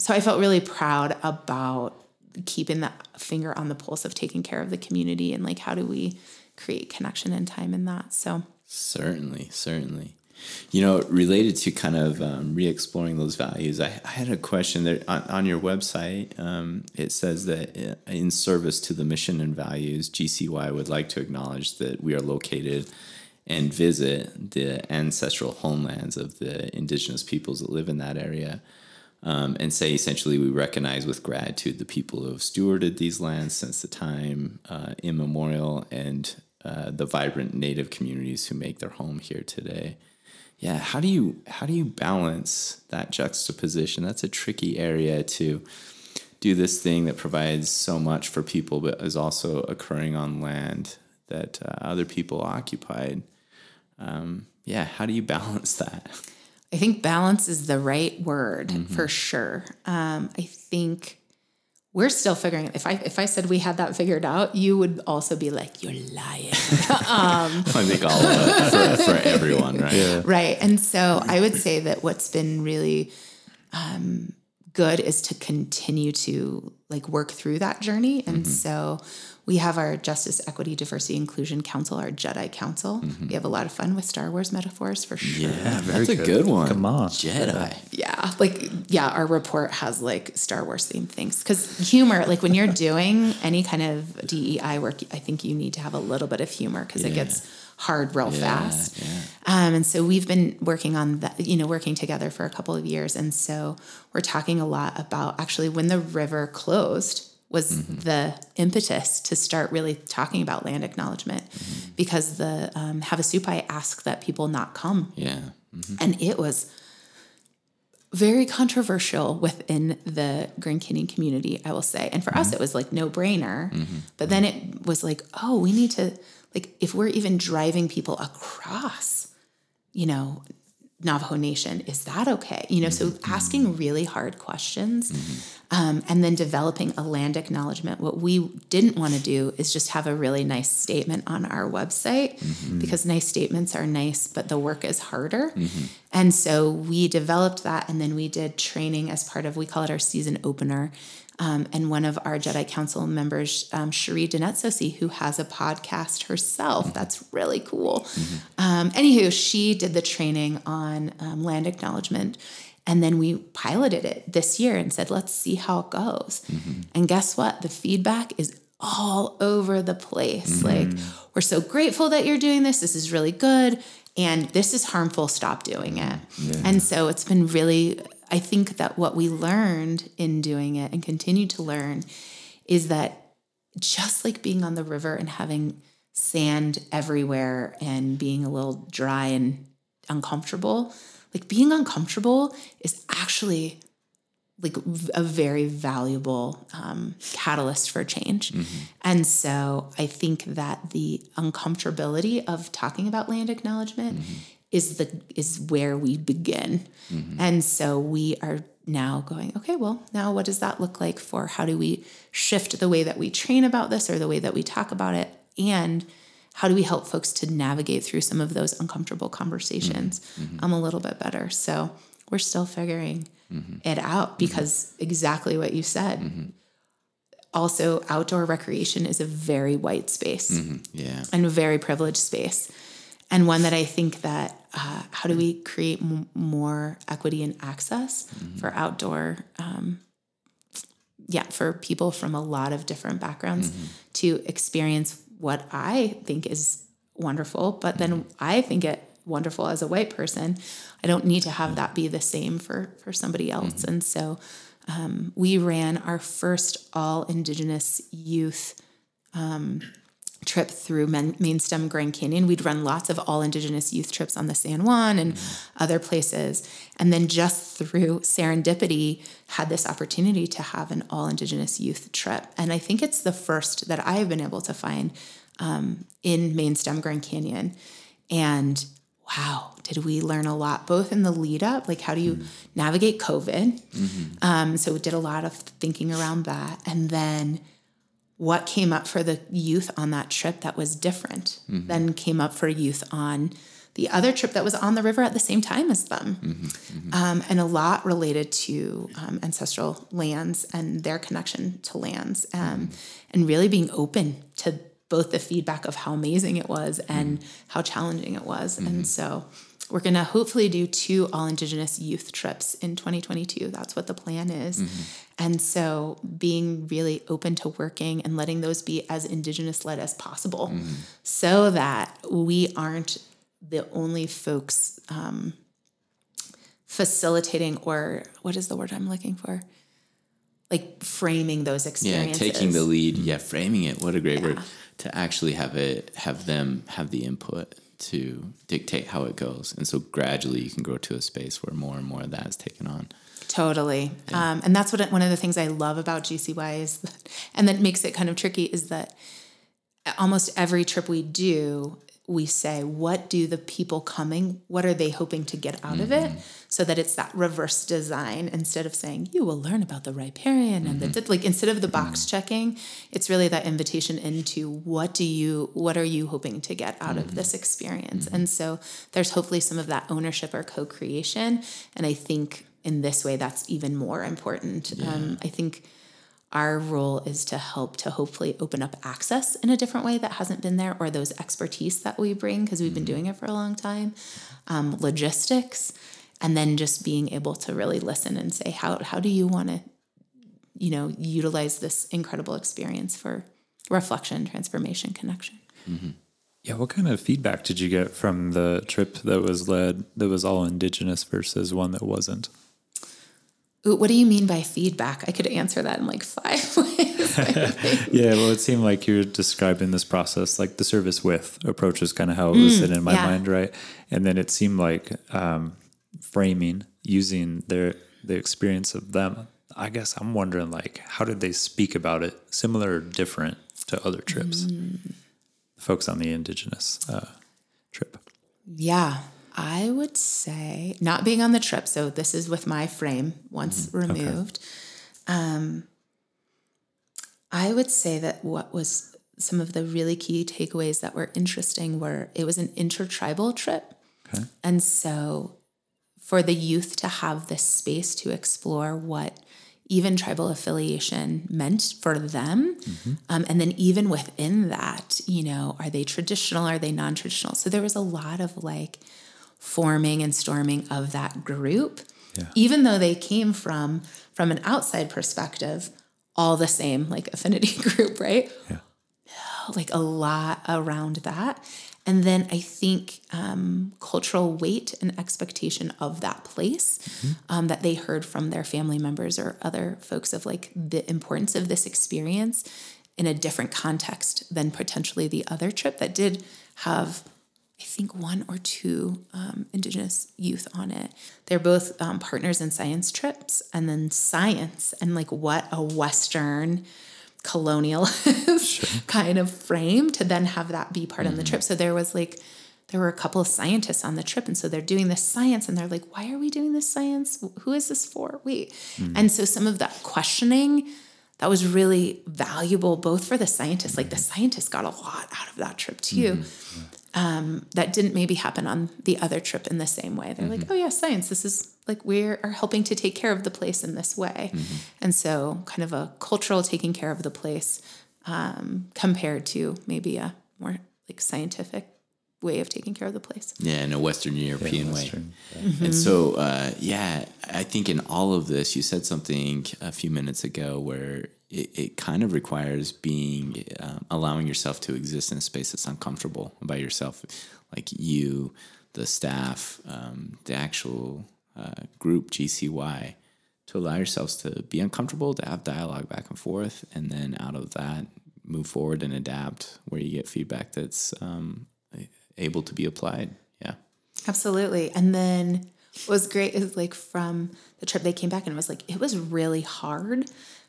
so I felt really proud about keeping that finger on the pulse of taking care of the community and how do we create connection and time in that. So certainly, related to kind of re-exploring those values, I had a question there on your website. It says that in service to the mission and values, GCY would like to acknowledge that we are located and visit the ancestral homelands of the indigenous peoples that live in that area. and say essentially we recognize with gratitude the people who have stewarded these lands since the time immemorial and the vibrant native communities who make their home here today. Yeah, how do you balance that juxtaposition? That's a tricky area to do this thing that provides so much for people but is also occurring on land that other people occupied. Yeah, how do you balance that? I think balance is the right word for sure. I think we're still figuring it. If I said we had that figured out, you would also be like, you're lying. I think all of it for everyone, right? Yeah. Right. And so I would say that what's been really good is to continue to like work through that journey. And so we have our Justice, Equity, Diversity, Inclusion Council, our Jedi Council. We have a lot of fun with Star Wars metaphors for sure. Yeah, very good. That's a good one. Come on. Jedi. Yeah. Like, yeah, our report has like Star Wars themed things. Because humor, like when you're doing any kind of DEI work, I think you need to have a little bit of humor because it gets hard real fast. Yeah. And so we've been working on that, working together for a couple of years. And so we're talking a lot about actually when the river closed was the impetus to start really talking about land acknowledgement because the Havasupai asked that people not come. Yeah. And it was very controversial within the Grand Canyon community, I will say. And for us, it was like no brainer. But then it was like, oh, we need to, like, if we're even driving people across, Navajo Nation, is that okay? So asking really hard questions and then developing a land acknowledgement. What we didn't want to do is just have a really nice statement on our website because nice statements are nice, but the work is harder. And so we developed that and then we did training as part of, we call it our season opener. And one of our Jedi Council members, Cherie Danetsosi, who has a podcast herself. That's really cool. Anywho, she did the training on land acknowledgement. And then we piloted it this year and said, let's see how it goes. And guess what? The feedback is all over the place. Like, we're so grateful that you're doing this. This is really good. And this is harmful. Stop doing it. Yeah. And so it's been really... I think that what we learned in doing it and continue to learn is that just like being on the river and having sand everywhere and being a little dry and uncomfortable, like being uncomfortable is actually like a very valuable catalyst for change. And so I think that the uncomfortability of talking about land acknowledgement is where we begin. And so we are now going, okay, well, now what does that look like for how do we shift the way that we train about this or the way that we talk about it? And how do we help folks to navigate through some of those uncomfortable conversations a little bit better? So we're still figuring it out because exactly what you said. Also, outdoor recreation is a very white space and a very privileged space. And one that I think that how do we create more equity and access for outdoor, for people from a lot of different backgrounds to experience what I think is wonderful, but then I think it wonderful as a white person. I don't need to have that be the same for somebody else. And so we ran our first all-Indigenous youth trip through Mainstem Grand Canyon. We'd run lots of all Indigenous youth trips on the San Juan and other places. And then just through serendipity had this opportunity to have an all Indigenous youth trip. And I think it's the first that I've been able to find in Mainstem Grand Canyon. And wow, did we learn a lot, both in the lead up, like how do you navigate COVID? So we did a lot of thinking around that. And then what came up for the youth on that trip that was different than came up for youth on the other trip that was on the river at the same time as them. And a lot related to ancestral lands and their connection to lands and really being open to both the feedback of how amazing it was and how challenging it was. And so we're going to hopefully do 2 all-Indigenous youth trips in 2022. That's what the plan is. And so being really open to working and letting those be as Indigenous-led as possible so that we aren't the only folks facilitating, or what is the word I'm looking for? Like framing those experiences. Yeah, taking the lead. Yeah, framing it. What a great word. To actually have them have the input to dictate how it goes. And so gradually you can grow to a space where more and more of that is taken on. Totally. Yeah. And that's one of the things I love about GCY is that, and that makes it kind of tricky, is that almost every trip we do, we say, what are they hoping to get out of it? So that it's that reverse design, instead of saying, you will learn about the riparian and the, like, instead of the box checking, it's really that invitation into what are you hoping to get out of this experience? And so there's hopefully some of that ownership or co-creation. And I think in this way, that's even more important. Yeah. I think our role is to help to hopefully open up access in a different way that hasn't been there, or those expertise that we bring because we've been doing it for a long time, logistics, and then just being able to really listen and say, how do you want to, utilize this incredible experience for reflection, transformation, connection? Mm-hmm. Yeah. What kind of feedback did you get from the trip that was led, that was all Indigenous versus one that wasn't? What do you mean by feedback? I could answer that in like 5 ways. Yeah, well, it seemed like you're describing this process, like the service with approach is kind of how it was in my mind, right? And then it seemed like framing, using the experience of them. I guess I'm wondering, like, how did they speak about it? Similar or different to other trips? Folks on the Indigenous trip. Yeah. I would say, not being on the trip, so this is with my frame once removed. Okay. I would say that what was some of the really key takeaways that were interesting were, it was an intertribal trip. Okay. And so for the youth to have this space to explore what even tribal affiliation meant for them. And then even within that, are they traditional? Are they non-traditional? So there was a lot of forming and storming of that group, even though they came from an outside perspective, all the same, affinity group, right? Yeah. A lot around that. And then I think cultural weight and expectation of that place that they heard from their family members or other folks of the importance of this experience in a different context than potentially the other trip that did have, I think, 1 or 2 Indigenous youth on it. They're both partners in science trips, and then science and what a Western colonialist kind of frame to then have that be part of the trip. So there was there were a couple of scientists on the trip. And so they're doing this science and they're why are we doing this science? Who is this for? Wait. And so some of that questioning that was really valuable, both for the scientists, the scientists got a lot out of that trip too. That didn't maybe happen on the other trip in the same way. They're oh yeah, science, this is we are helping to take care of the place in this way. And so kind of a cultural taking care of the place compared to maybe a more scientific way of taking care of the place. Yeah, in a Western European way. Yeah. And so, I think in all of this, you said something a few minutes ago where it kind of requires being, allowing yourself to exist in a space that's uncomfortable by yourself, you, the staff, the actual group, GCY, to allow yourselves to be uncomfortable, to have dialogue back and forth, and then out of that, move forward and adapt where you get feedback that's able to be applied. Yeah, absolutely. And then what was great is from the trip, they came back and it was it was really hard.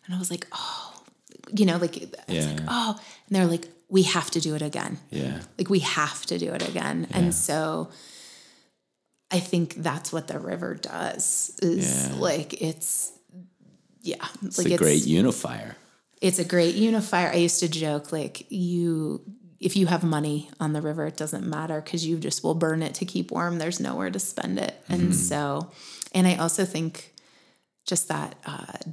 And I was and they're we have to do it again. Yeah. We have to do it again. Yeah. And so I think that's what the river does is It's a great unifier. It's a great unifier. I used to joke, if you have money on the river, it doesn't matter because you just will burn it to keep warm. There's nowhere to spend it. And so, and I also think just that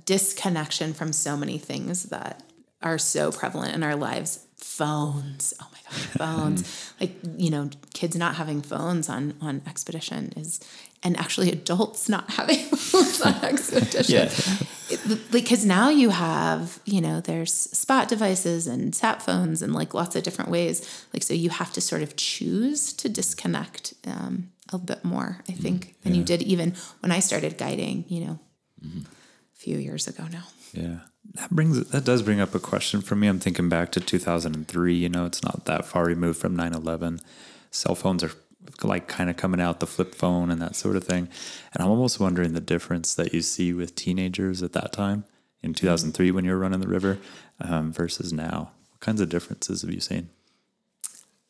disconnection from so many things that are so prevalent in our lives Phones. Oh my gosh, phones. Like, you know, kids not having phones on expedition is, and actually adults not having phones on expedition. Because now you have, you know, there's spot devices and sat phones and like lots of different ways. Like, so you have to sort of choose to disconnect a bit more, I think, than you did even when I started guiding, you know, a few years ago now. Yeah. That does bring up a question for me. I'm thinking back to 2003, you know, it's not that far removed from 9/11. Cell phones are like kind of coming out, the flip phone and that sort of thing. And I'm almost wondering the difference that you see with teenagers at that time in 2003 when you were running the river versus now. What kinds of differences have you seen?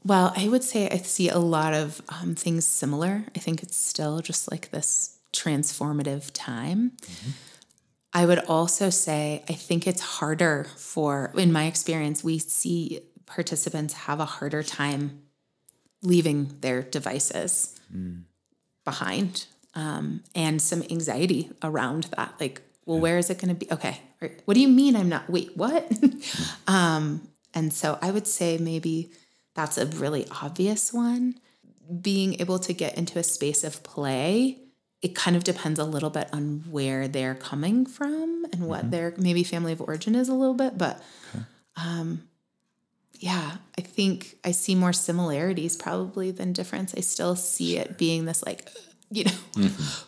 Well, I would say I see a lot of things similar. I think it's still just like this transformative time. I would also say, I think it's harder for, in my experience, we see participants have a harder time leaving their devices behind, and some anxiety around that. Like, well, where is it going to be? Okay. What do you mean I'm not, wait, what? And so I would say maybe that's a really obvious one. Being able to get into a space of play, it kind of depends a little bit on where they're coming from and what their maybe family of origin is a little bit. But yeah, I think I see more similarities probably than difference. I still see it being this like, you know,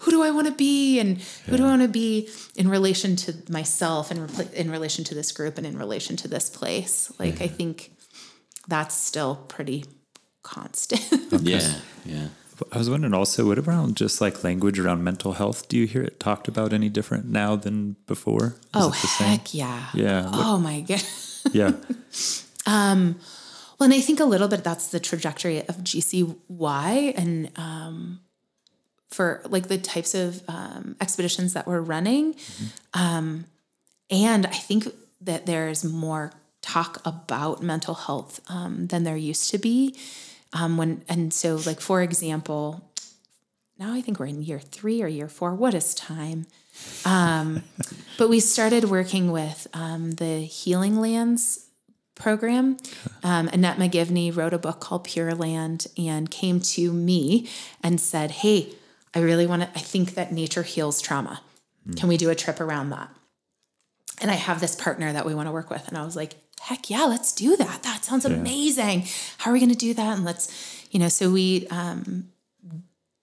who do I want to be and who do I want to be in relation to myself and in relation to this group and in relation to this place. Like, I think that's still pretty constant. I was wondering also, what around just like language around mental health? Do you hear it talked about any different now than before? Is heck yeah. Yeah. Oh, my God. Well, and I think a little bit that's the trajectory of GCY and for like the types of expeditions that we're running. And I think that there's more talk about mental health than there used to be. So like, for example, now I think we're in year 3 or year 4. What is time? But we started working with the Healing Lands program. Annette McGivney wrote a book called Pure Land and came to me and said, hey, I really want to, I think that nature heals trauma. Can we do a trip around that? And I have this partner that we want to work with. And I was like, heck yeah, let's do that. That sounds amazing. How are we going to do that? And let's, you know, so we,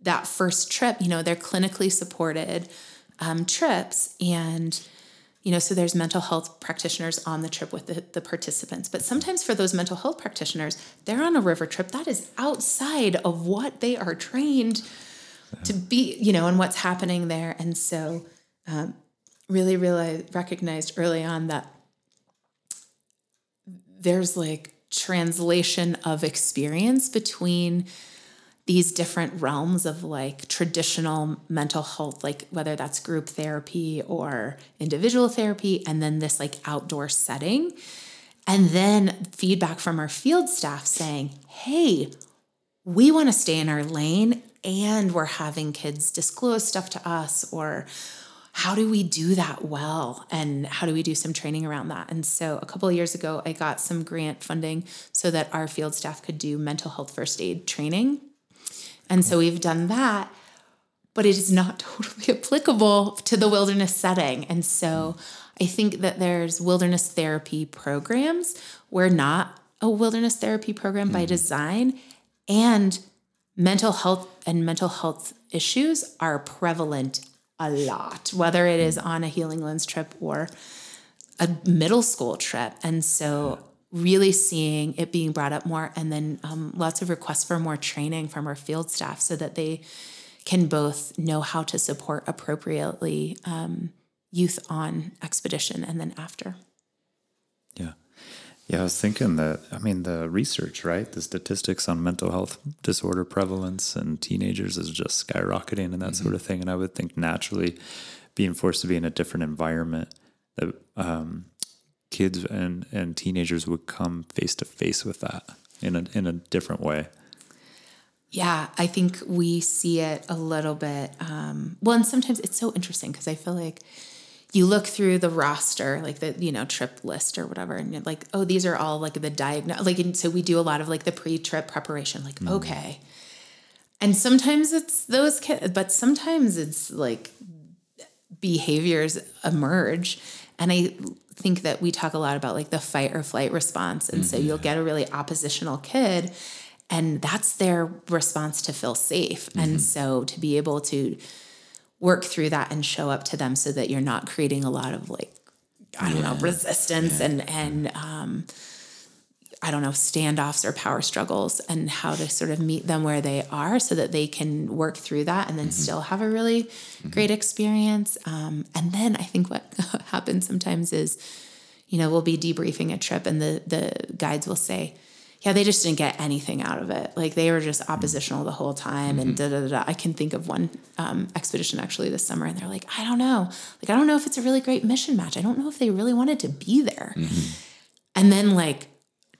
that first trip, you know, they're clinically supported, trips, and, you know, so there's mental health practitioners on the trip with the participants, but sometimes for those mental health practitioners, they're on a river trip that is outside of what they are trained to be, you know, and what's happening there. And so, really recognized early on that there's like translation of experience between these different realms of like traditional mental health, like whether that's group therapy or individual therapy, and then this like outdoor setting. And then feedback from our field staff saying, hey, we want to stay in our lane and we're having kids disclose stuff to us, or how do we do that well? And how do we do some training around that? And so a couple of years ago, I got some grant funding so that our field staff could do mental health first aid training. And so we've done that, but it is not totally applicable to the wilderness setting. And so I think that there's wilderness therapy programs. We're not a wilderness therapy program by design, and mental health and mental health issues are prevalent a lot, whether it is on a Healing Lands trip or a middle school trip. And so really seeing it being brought up more, and then lots of requests for more training from our field staff so that they can both know how to support appropriately youth on expedition and then after. Yeah, I was thinking that, I mean, the research, right? The statistics on mental health disorder prevalence in teenagers is just skyrocketing and that sort of thing. And I would think naturally being forced to be in a different environment, that kids and teenagers would come face to face with that in a different way. Yeah, I think we see it a little bit. Well, and sometimes it's so interesting because I feel like you look through the roster, like the, you know, trip list or whatever, and you're like, oh, these are all like the diagnose, like, and so we do a lot of like the pre-trip preparation, like, okay. And sometimes it's those kids, but sometimes it's like behaviors emerge. And I think that we talk a lot about like the fight or flight response. And so you'll get a really oppositional kid, and that's their response to feel safe. And so to be able to work through that and show up to them so that you're not creating a lot of like, I don't know, resistance and I don't know, standoffs or power struggles, and how to sort of meet them where they are so that they can work through that and then still have a really great experience. And then I think what happens sometimes is, you know, we'll be debriefing a trip and the guides will say, yeah, they just didn't get anything out of it. Like, they were just oppositional the whole time and da-da-da-da. I can think of one expedition actually this summer, and they're like, I don't know. Like, I don't know if it's a really great mission match. I don't know if they really wanted to be there. And then like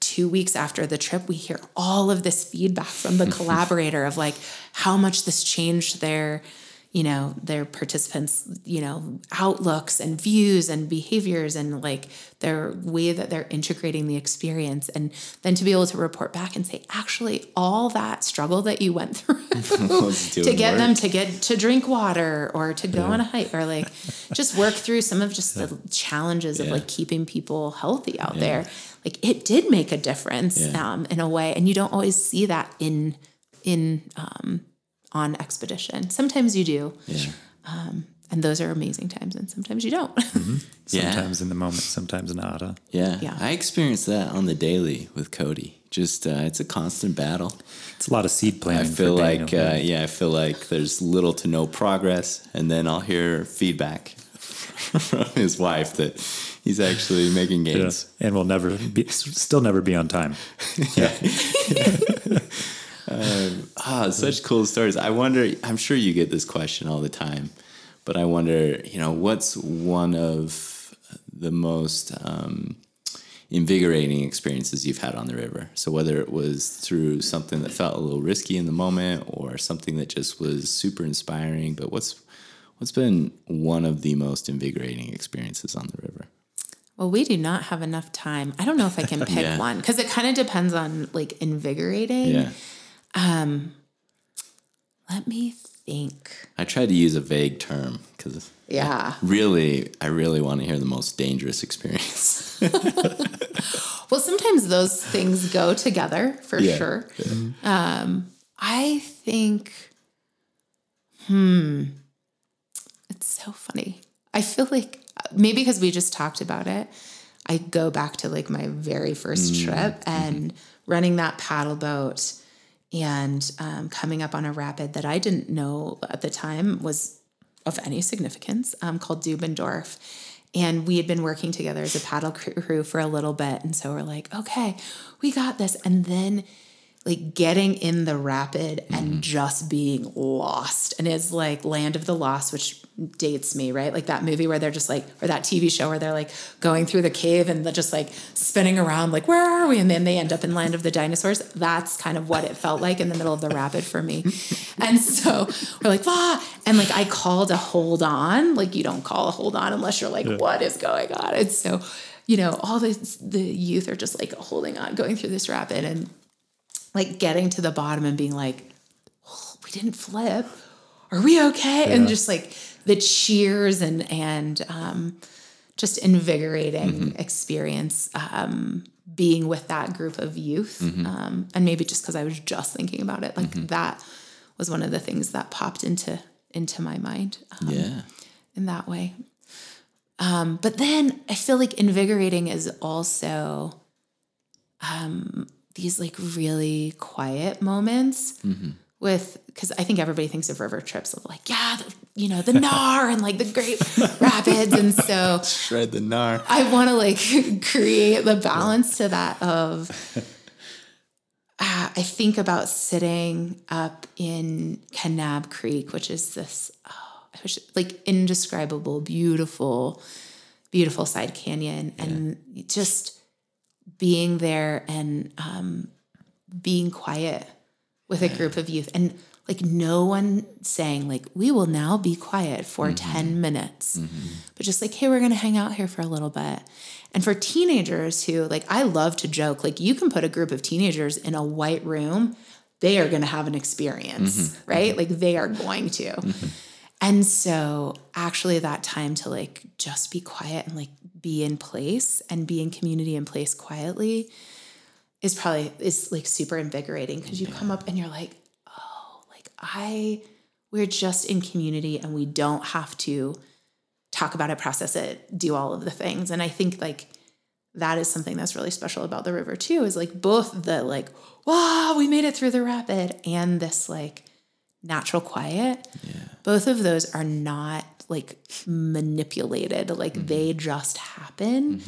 2 weeks after the trip, we hear all of this feedback from the collaborator of like how much this changed their, you know, their participants, you know, outlooks and views and behaviors and like their way that they're integrating the experience. And then to be able to report back and say, actually, all that struggle that you went through to get them to get to drink water or to go on a hike, or like just work through some of just the challenges of like keeping people healthy out there. Like, it did make a difference in a way. And you don't always see that in on expedition. Sometimes you do. Yeah. And those are amazing times. And sometimes you don't. Sometimes in the moment, sometimes not. Yeah. I experienced that on the daily with Cody. Just, it's a constant battle. It's a lot of seed planting. I feel like, I feel like there's little to no progress. And then I'll hear feedback from his wife that he's actually making gains. Yeah. And will still never be on time. Such cool stories. I wonder, I'm sure you get this question all the time, but I wonder, you know, what's one of the most invigorating experiences you've had on the river? So whether it was through something that felt a little risky in the moment or something that just was super inspiring, but what's been one of the most invigorating experiences on the river? Well, we do not have enough time. I don't know if I can pick one, because it kind of depends on like invigorating. Yeah. Let me think. I tried to use a vague term because I really want to hear the most dangerous experience. Well, sometimes those things go together for sure. Yeah. I think, it's so funny. I feel like maybe because we just talked about it, I go back to like my very first trip and running that paddle boat and coming up on a rapid that I didn't know at the time was of any significance, called Dubendorf. And we had been working together as a paddle crew for a little bit. And so we're like, okay, we got this. And then like getting in the rapid and just being lost. And it's like Land of the Lost, which dates me, right? Like that movie where they're just like, or that TV show where they're like going through the cave and they're just like spinning around, like, where are we? And then they end up in Land of the Dinosaurs. That's kind of what it felt like in the middle of the rapid for me. And so we're like, ah, and like I called a hold on. Like, you don't call a hold on unless you're like, what is going on? And so, you know, all the youth are just like holding on, going through this rapid, and like getting to the bottom and being like, oh, we didn't flip. Are we okay? Yeah. And just like the cheers and just invigorating experience, being with that group of youth. And maybe just because I was just thinking about it, like that was one of the things that popped into my mind in that way. But then I feel like invigorating is also these like really quiet moments with, because I think everybody thinks of river trips of like, the Nar and like the Great Rapids. And so shred the Nar. I want to like create the balance to that of, I think about sitting up in Kanab Creek, which is this, like indescribable, beautiful, beautiful side canyon. And just being there and being quiet with a group of youth. And like no one saying like, we will now be quiet for 10 minutes, but just like, hey, we're going to hang out here for a little bit. And for teenagers who like, I love to joke, like you can put a group of teenagers in a white room, they are going to have an experience, right? Like they are going to. And so actually that time to like, just be quiet and like be in place and be in community in place quietly is probably, is like super invigorating because you come up and you're like, we're just in community and we don't have to talk about it, process it, do all of the things. And I think like that is something that's really special about the river too, is like both the like, wow, we made it through the rapid and this like natural quiet. Both of those are not like manipulated. Like they just happen.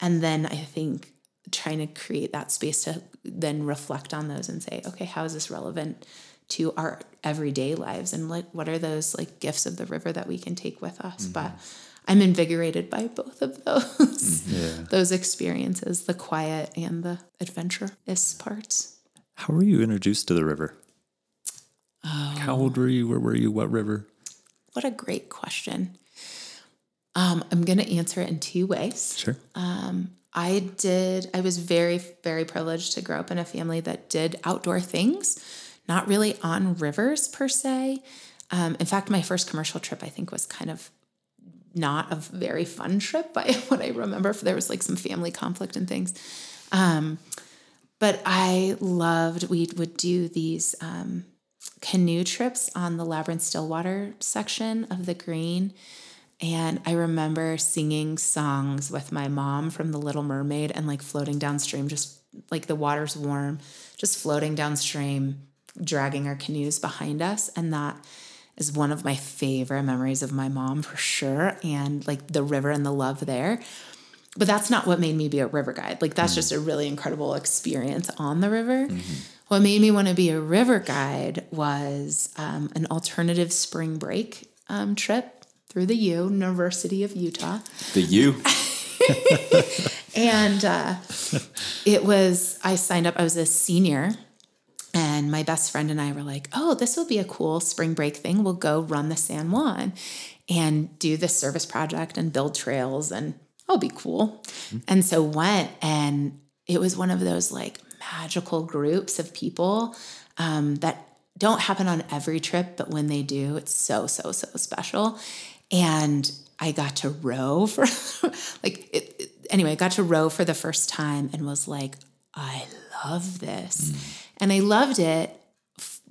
And then I think trying to create that space to then reflect on those and say, okay, how is this relevant to our everyday lives, and like what are those like gifts of the river that we can take with us. But I'm invigorated by both of those those experiences, the quiet and the adventurous parts. How were you introduced to the river? Like how old were you? Where were you? What river? What a great question. I'm going to answer it in two ways. Sure. I was very, very privileged to grow up in a family that did outdoor things. Not really on rivers per se. In fact, my first commercial trip, I think, was kind of not a very fun trip by what I remember. There was like some family conflict and things. But I loved, we would do these canoe trips on the Labyrinth Stillwater section of the Green. And I remember singing songs with my mom from The Little Mermaid and like floating downstream, just like the water's warm, just floating downstream, dragging our canoes behind us. And that is one of my favorite memories of my mom for sure. And like the river and the love there, but that's not what made me be a river guide. Like that's just a really incredible experience on the river. What made me want to be a river guide was an alternative spring break trip through the University of Utah. The U. And I signed up, I was a senior. And my best friend and I were like, oh, this will be a cool spring break thing. We'll go run the San Juan and do this service project and build trails and it'll be cool. And so went, and it was one of those like magical groups of people that don't happen on every trip, but when they do, it's so, so, so special. And I got to row for got to row for the first time and was like, I love this. And I loved it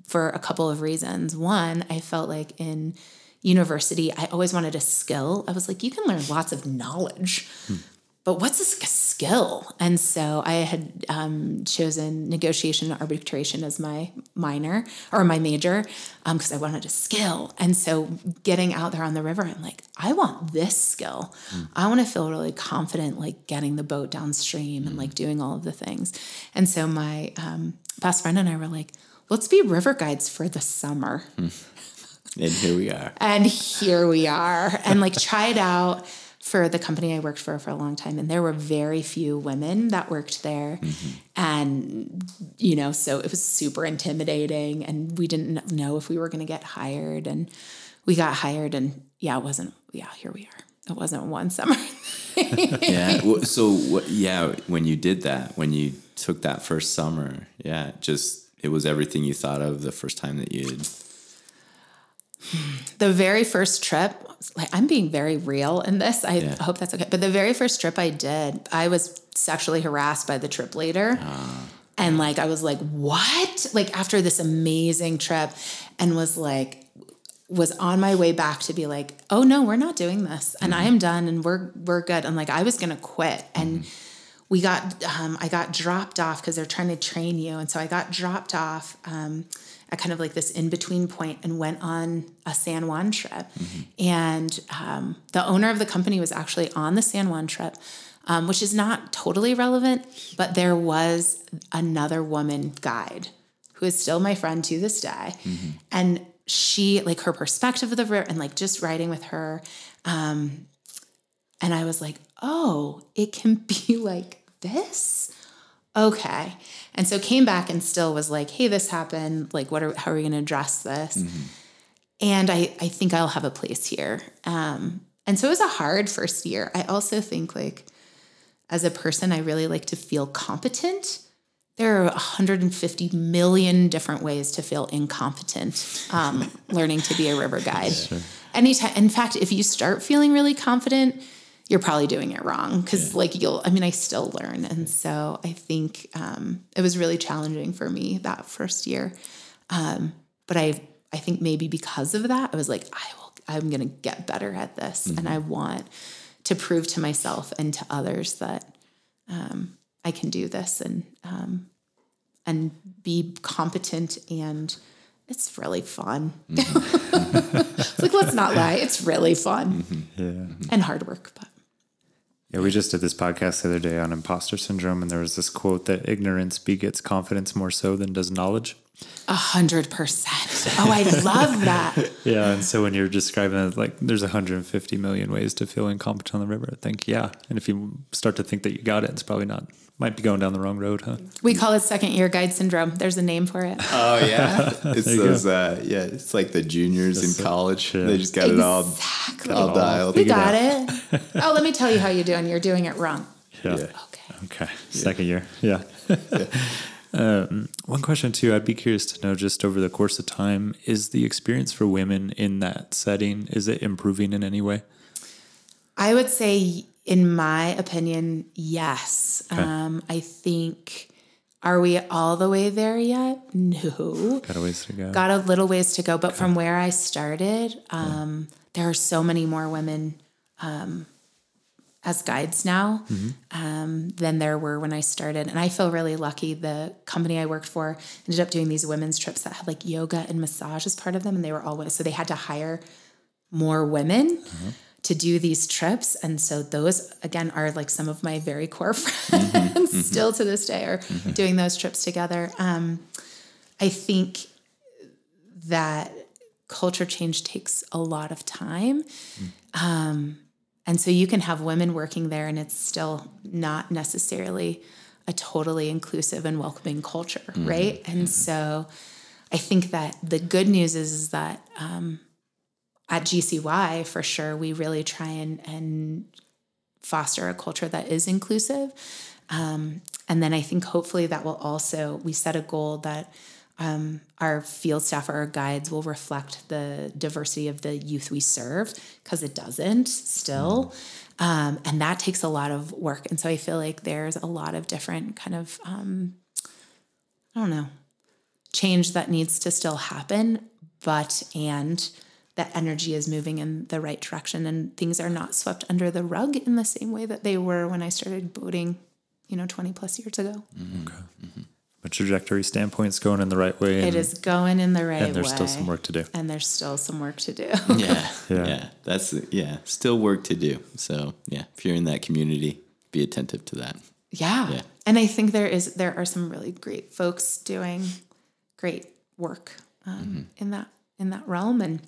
for a couple of reasons. One, I felt like in university, I always wanted a skill. I was like, you can learn lots of knowledge, but what's a skill? And so I had chosen negotiation and arbitration as my major because I wanted a skill. And so getting out there on the river, I'm like, I want this skill. I want to feel really confident, like getting the boat downstream and like doing all of the things. And so my best friend and I were like, let's be river guides for the summer. And here we are. And like try it out for the company I worked for a long time. And there were very few women that worked there. And, you know, so it was super intimidating and we didn't know if we were going to get hired, and we got hired, and here we are. It wasn't one summer. When you did that, when you took that first summer, it was everything you thought of the first time that you did. The very first trip, like, I'm being very real in this. I hope that's okay. But the very first trip I did, I was sexually harassed by the trip leader. And like, I was like, what? Like after this amazing trip, and was on my way back to be like, oh no, we're not doing this. And I am done, and we're good. And like, I was going to quit. And we got, I got dropped off because they're trying to train you. And so I got dropped off, at kind of like this in-between point, and went on a San Juan trip. And the owner of the company was actually on the San Juan trip, which is not totally relevant, but there was another woman guide who is still my friend to this day. And she, like her perspective of the river and like just riding with her. And I was like, oh, it can be like this. okay. And so came back and still was like, hey, this happened. Like, how are we going to address this? Mm-hmm. And I think I'll have a place here. And so it was a hard first year. I also think, like, as a person, I really like to feel competent. There are 150 million different ways to feel incompetent, learning to be a river guide. Sure. Anytime. In fact, if you start feeling really confident, you're probably doing it wrong. Cause I still learn. And so I think, it was really challenging for me that first year. But I think maybe because of that, I was like, I'm going to get better at this. Mm-hmm. And I want to prove to myself and to others that, I can do this and be competent, and it's really fun. Mm-hmm. It's like, let's not lie. It's really fun. Mm-hmm. Yeah. And hard work. But yeah, we just did this podcast the other day on imposter syndrome, and there was this quote that ignorance begets confidence more so than does knowledge. 100%. Oh, I love that. Yeah. And so when you're describing it, like, there's 150 million ways to feel incompetent on the river, I think. Yeah. And if you start to think that you got it, it's probably not, might be going down the wrong road, huh? We call it second year guide syndrome. There's a name for it. Oh yeah. It's those, it's like the juniors in college. Yeah. They just got it all dialed. We got it. Oh, let me tell you how you do, and you're doing it wrong. Yeah. Okay. Second year. Yeah. Yeah. One question too, I'd be curious to know, just over the course of time, is the experience for women in that setting, is it improving in any way? I would say, in my opinion, yes. Okay. I think, are we all the way there yet? No. Got a ways to go. Got a little ways to go. But okay. From where I started, there are so many more women, as guides now, than there were when I started. And I feel really lucky. The company I worked for ended up doing these women's trips that had like yoga and massage as part of them. And they were all women. So they had to hire more women to do these trips. And so those, again, are like some of my very core friends still to this day are doing those trips together. I think that culture change takes a lot of time. And so you can have women working there, and it's still not necessarily a totally inclusive and welcoming culture, right? And so I think that the good news is that at GCY, for sure, we really try and foster a culture that is inclusive. And then I think hopefully that will also, we set a goal that our field staff or our guides will reflect the diversity of the youth we serve, because it doesn't still. And that takes a lot of work. And so I feel like there's a lot of different kind of, change that needs to still happen, and that energy is moving in the right direction, and things are not swept under the rug in the same way that they were when I started boating, 20 plus years ago. Mm-hmm. Okay. Mm-hmm. A trajectory standpoint, it's going in the right way. It is going in the right way. And there's still some work to do. Yeah. Yeah. That's still work to do. So yeah, if you're in that community, be attentive to that. Yeah. Yeah. And I think there are some really great folks doing great work in that realm. And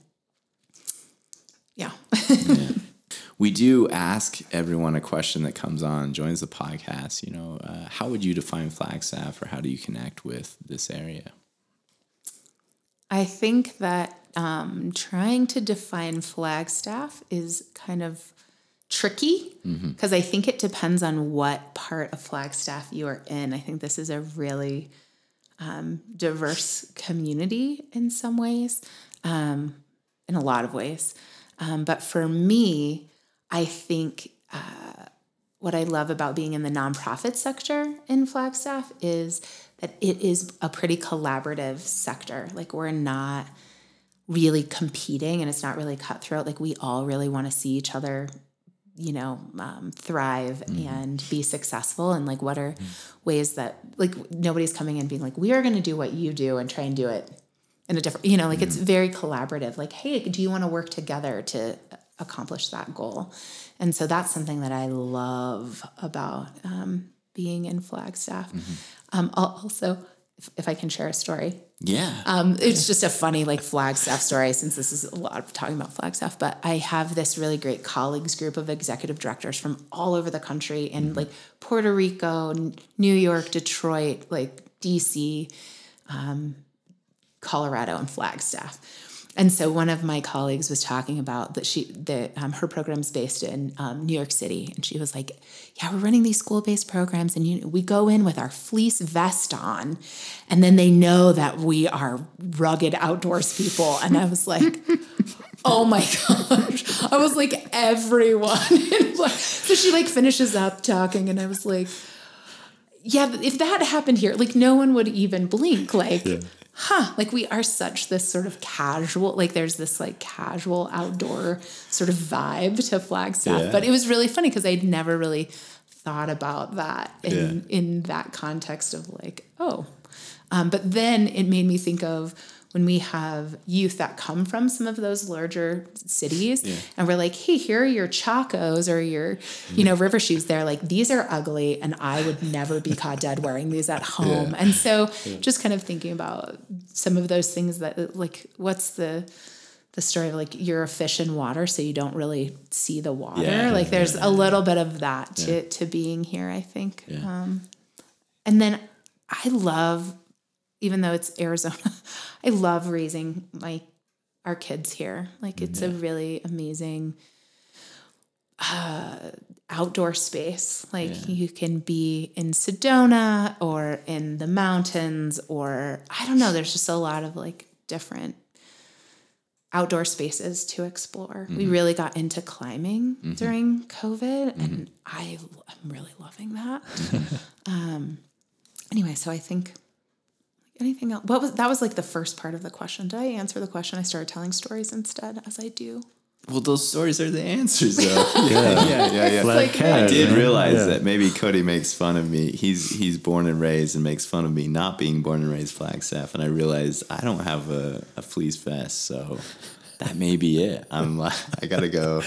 yeah. Yeah. We do ask everyone a question that comes on, joins the podcast, how would you define Flagstaff, or how do you connect with this area? I think that trying to define Flagstaff is kind of tricky, because I think it depends on what part of Flagstaff you are in. I think this is a really diverse community in some ways, in a lot of ways. But for me, I think what I love about being in the nonprofit sector in Flagstaff is that it is a pretty collaborative sector. Like, we're not really competing, and it's not really cutthroat. Like, we all really want to see each other, thrive and be successful. And like, what are ways that, like, nobody's coming in being like, we are going to do what you do and try and do it in a different, it's very collaborative. Like, hey, do you want to work together to accomplish that goal? And so that's something that I love about being in Flagstaff. Also, if I can share a story. Yeah. It's just a funny Flagstaff story, since this is a lot of talking about Flagstaff, but I have this really great colleagues group of executive directors from all over the country and Puerto Rico, New York, Detroit, DC, Colorado, and Flagstaff. And so one of my colleagues was talking about that her program's based in New York City. And she was like, yeah, we're running these school-based programs, and we go in with our fleece vest on, and then they know that we are rugged outdoors people. And I was like, oh my gosh. I was like, everyone. So she finishes up talking, and I was like, yeah, if that happened here, no one would even blink. We are such this sort of casual, there's this casual outdoor sort of vibe to Flagstaff. Yeah. But it was really funny because I'd never really thought about that in that context of but then it made me think of when we have youth that come from some of those larger cities and we're like, hey, here are your Chacos or your, river shoes. They're like, these are ugly and I would never be caught dead wearing these at home. Yeah. And so just kind of thinking about some of those things that what's the story of you're a fish in water, so you don't really see the water. Yeah. There's a little bit of that to being here, I think. Yeah. And then I love, even though it's Arizona, I love raising our kids here. It's a really amazing outdoor space. You can be in Sedona or in the mountains, or I don't know, there's just a lot of different outdoor spaces to explore. Mm-hmm. We really got into climbing during COVID, and I'm really loving that. Anyway, so I think... Anything else? That was the first part of the question. Did I answer the question? I started telling stories instead, as I do. Well, those stories are the answers, though. Yeah. I did realize that maybe Cody makes fun of me. He's born and raised and makes fun of me not being born and raised Flagstaff. And I realized I don't have a fleece vest, so that may be it. I'm I gotta go.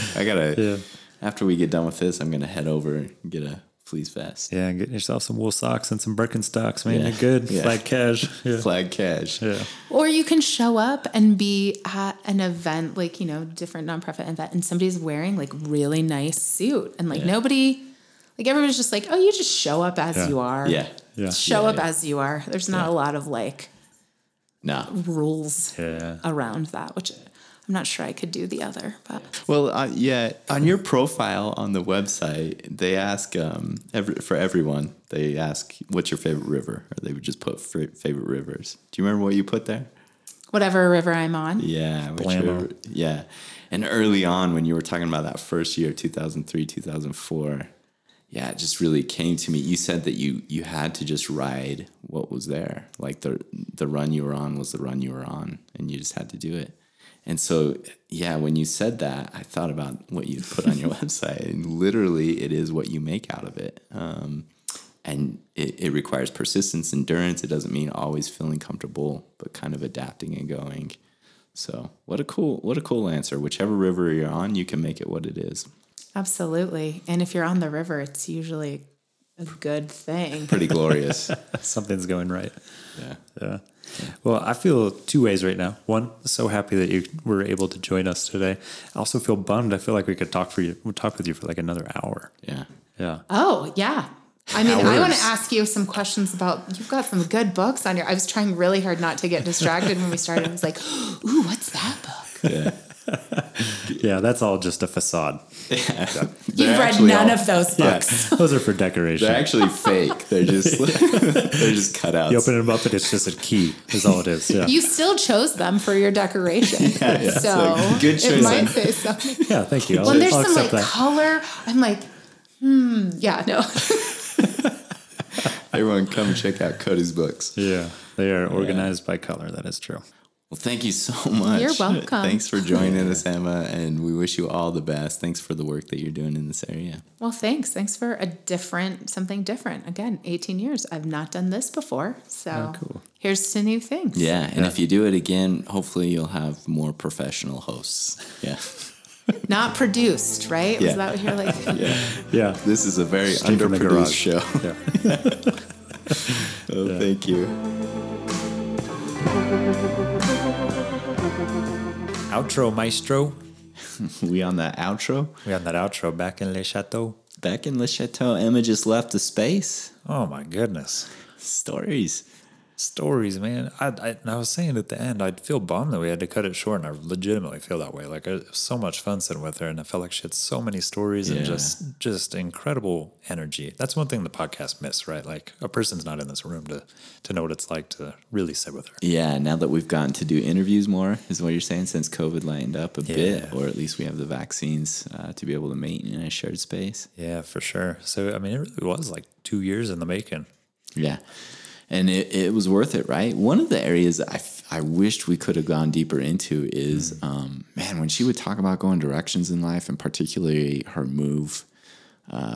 After we get done with this, I'm gonna head over and get a fleece vest. Yeah, and getting yourself some wool socks and some Birkenstocks, man. Yeah. You're good. Yeah. Flag cash. Yeah. Or you can show up and be at an event, different nonprofit event, and somebody's wearing really nice suit, and nobody, everybody's just oh, you just show up as you are. Yeah. Yeah. Show up as you are. There's not a lot of rules around that, which I'm not sure I could do the other. But. Well, on your profile on the website, they ask for everyone. They ask, "What's your favorite river?" Or they would just put favorite rivers. Do you remember what you put there? Whatever river I'm on. Yeah, river, yeah. And early on, when you were talking about that first year, 2003, 2004, it just really came to me. You said that you had to just ride what was there. The run you were on was the run you were on, and you just had to do it. And so, when you said that, I thought about what you put on your website, and literally it is what you make out of it. And it requires persistence, endurance. It doesn't mean always feeling comfortable, but kind of adapting and going. So what a cool answer. Whichever river you're on, you can make it what it is. Absolutely. And if you're on the river, it's usually a good thing. Pretty glorious. Something's going right. Yeah. Yeah. Well, I feel two ways right now. One, so happy that you were able to join us today. I also feel bummed. I feel like we could talk with you for another hour. Yeah. Yeah. Oh, yeah. I mean, I want to ask you some questions about, you've got some good books on your, I was trying really hard not to get distracted when we started. I was like, ooh, what's that book? Yeah. Yeah, that's all just a facade. Yeah. You've read none of those books. Yeah. Those are for decoration. They're actually fake. They're just they're just cutouts. You open them up and it's just a key is all it is. Yeah. You still chose them for your decoration. Yeah. So good choice. It might say something. Yeah, thank you. Well, there's some color. I'm like, yeah, no. Everyone come check out Cody's books. Yeah, they are organized by color. That is true. Well, thank you so much. You're welcome. Thanks for joining us, Emma, and we wish you all the best. Thanks for the work that you're doing in this area. Well, thanks. Thanks for something different. Again, 18 years. I've not done this before, so cool. Here's to new things. Yeah, and if you do it again, hopefully you'll have more professional hosts. Yeah. Not produced, right? Yeah. Was that what you're like? Yeah. This is a very underproduced show. Yeah. Thank you. Outro, maestro. We on that outro? We on that outro back in Le Chateau. Back in Le Chateau. Emma just left the space. Oh, my goodness. Stories, man. I was saying at the end, I'd feel bummed that we had to cut it short, and I legitimately feel that way. Like, it was so much fun sitting with her, and I felt like she had so many stories and just incredible energy. That's one thing the podcast missed, right? Like, a person's not in this room to know what it's like to really sit with her. Yeah, now that we've gotten to do interviews more, is what you're saying, since COVID lightened up a bit, or at least we have the vaccines to be able to meet in a shared space. Yeah, for sure. So, I mean, it really was like 2 years in the making. Yeah. And it was worth it, right? One of the areas I wished we could have gone deeper into is, when she would talk about going directions in life, and particularly her move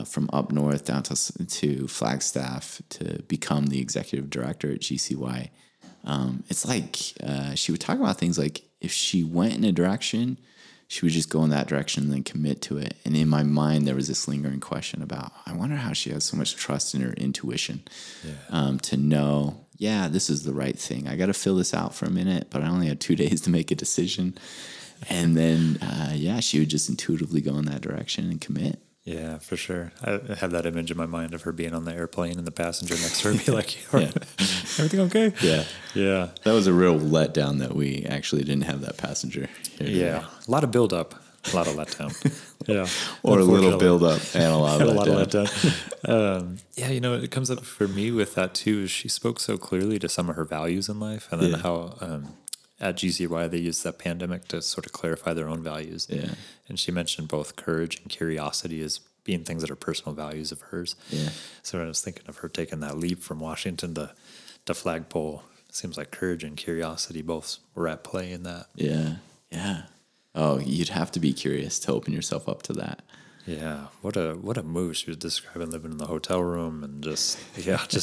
from up north down to Flagstaff to become the executive director at GCY, it's like she would talk about things like if she went in a direction, she would just go in that direction and then commit to it. And in my mind, there was this lingering question about, I wonder how she has so much trust in her intuition to know, this is the right thing. I got to fill this out for a minute, but I only had 2 days to make a decision. And then, she would just intuitively go in that direction and commit. Yeah, for sure. I have that image in my mind of her being on the airplane and the passenger next to her be like, everything okay? Yeah. That was a real letdown that we actually didn't have that passenger here. Yeah. A lot of buildup, a lot of letdown. Yeah. Or a little buildup and a lot of letdown. You know, it comes up for me with that too, is she spoke so clearly to some of her values in life, and then how... at GCY, they used that pandemic to sort of clarify their own values. Yeah. And she mentioned both courage and curiosity as being things that are personal values of hers. Yeah. So when I was thinking of her taking that leap from Washington to Flagpole, it seems like courage and curiosity both were at play in that. Yeah. Yeah. Oh, you'd have to be curious to open yourself up to that. Yeah, what a move. She was describing living in the hotel room and just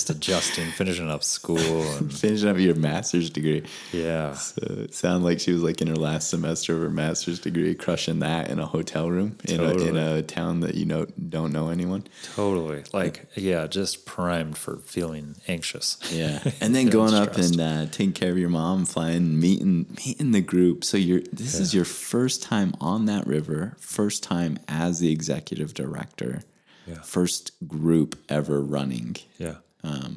adjusting, finishing up school. And finishing up your master's degree. Yeah. So it sounded like she was like in her last semester of her master's degree, crushing that in a hotel room in a town that you don't know anyone. Totally. Like, just primed for feeling anxious. Yeah. And then going up and taking care of your mom, flying, meeting the group. So this is your first time on that river, first time as the executive director, first group ever running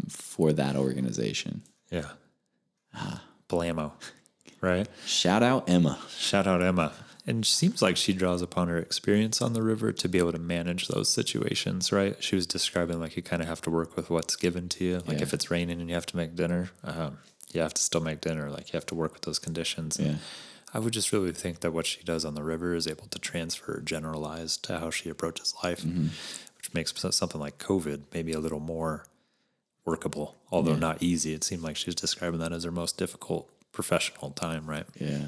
for that organization. Yeah. Blammo, right? Shout out Emma. And it seems like she draws upon her experience on the river to be able to manage those situations, right? She was describing like you kind of have to work with what's given to you. Like if it's raining and you have to make dinner, you have to still make dinner. Like you have to work with those conditions. Yeah. I would just really think that what she does on the river is able to transfer, generalize to how she approaches life, which makes something like COVID maybe a little more workable, although not easy. It seemed like she was describing that as her most difficult professional time, right? Yeah.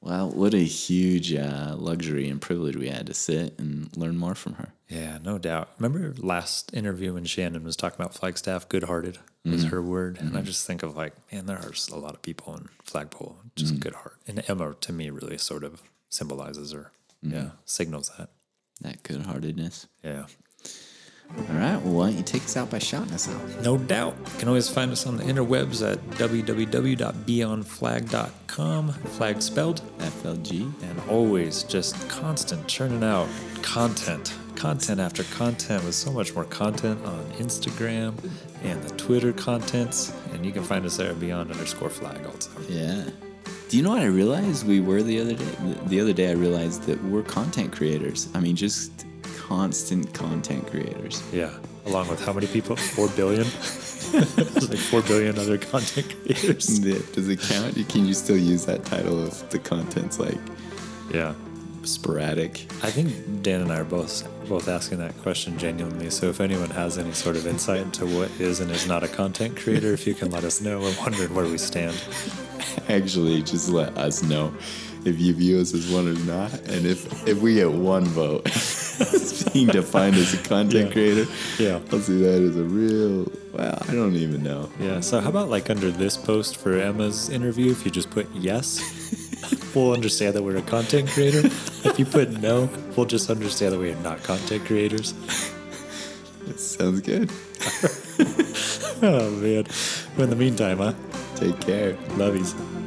Well, what a huge luxury and privilege we had to sit and learn more from her. Yeah, no doubt. Remember last interview when Shannon was talking about Flagstaff, good-hearted was her word. And I just think of like, man, there are just a lot of people in Flagpole, just good heart. And Emma, to me, really sort of symbolizes her, signals that. That good-heartedness. Yeah. All right, well, why don't you take us out by shouting us out? No doubt. You can always find us on the interwebs at www.beyondflag.com, flag spelled FLG. And always just constant churning out content after content, with so much more content on Instagram and the Twitter contents. And you can find us there at beyond_flag also. Yeah. Do you know what I realized we were the other day? The other day I realized that we're content creators. I mean, just... constant content creators. Yeah. Along with how many people? 4 billion? There's like 4 billion other content creators. Yeah. Does it count? Can you still use that title if the content's like sporadic? I think Dan and I are both asking that question genuinely. So if anyone has any sort of insight into what is and is not a content creator, if you can let us know. We're wondering where we stand. Actually, just let us know if you view us as one or not. And if we get one vote as being defined as a content creator, I'll see that as a real, well, I don't even know. Yeah, so how about like under this post for Emma's interview, if you just put yes, we'll understand that we're a content creator. If you put no, we'll just understand that we are not content creators. That sounds good. Oh, man. But in the meantime, Take care. Lovies.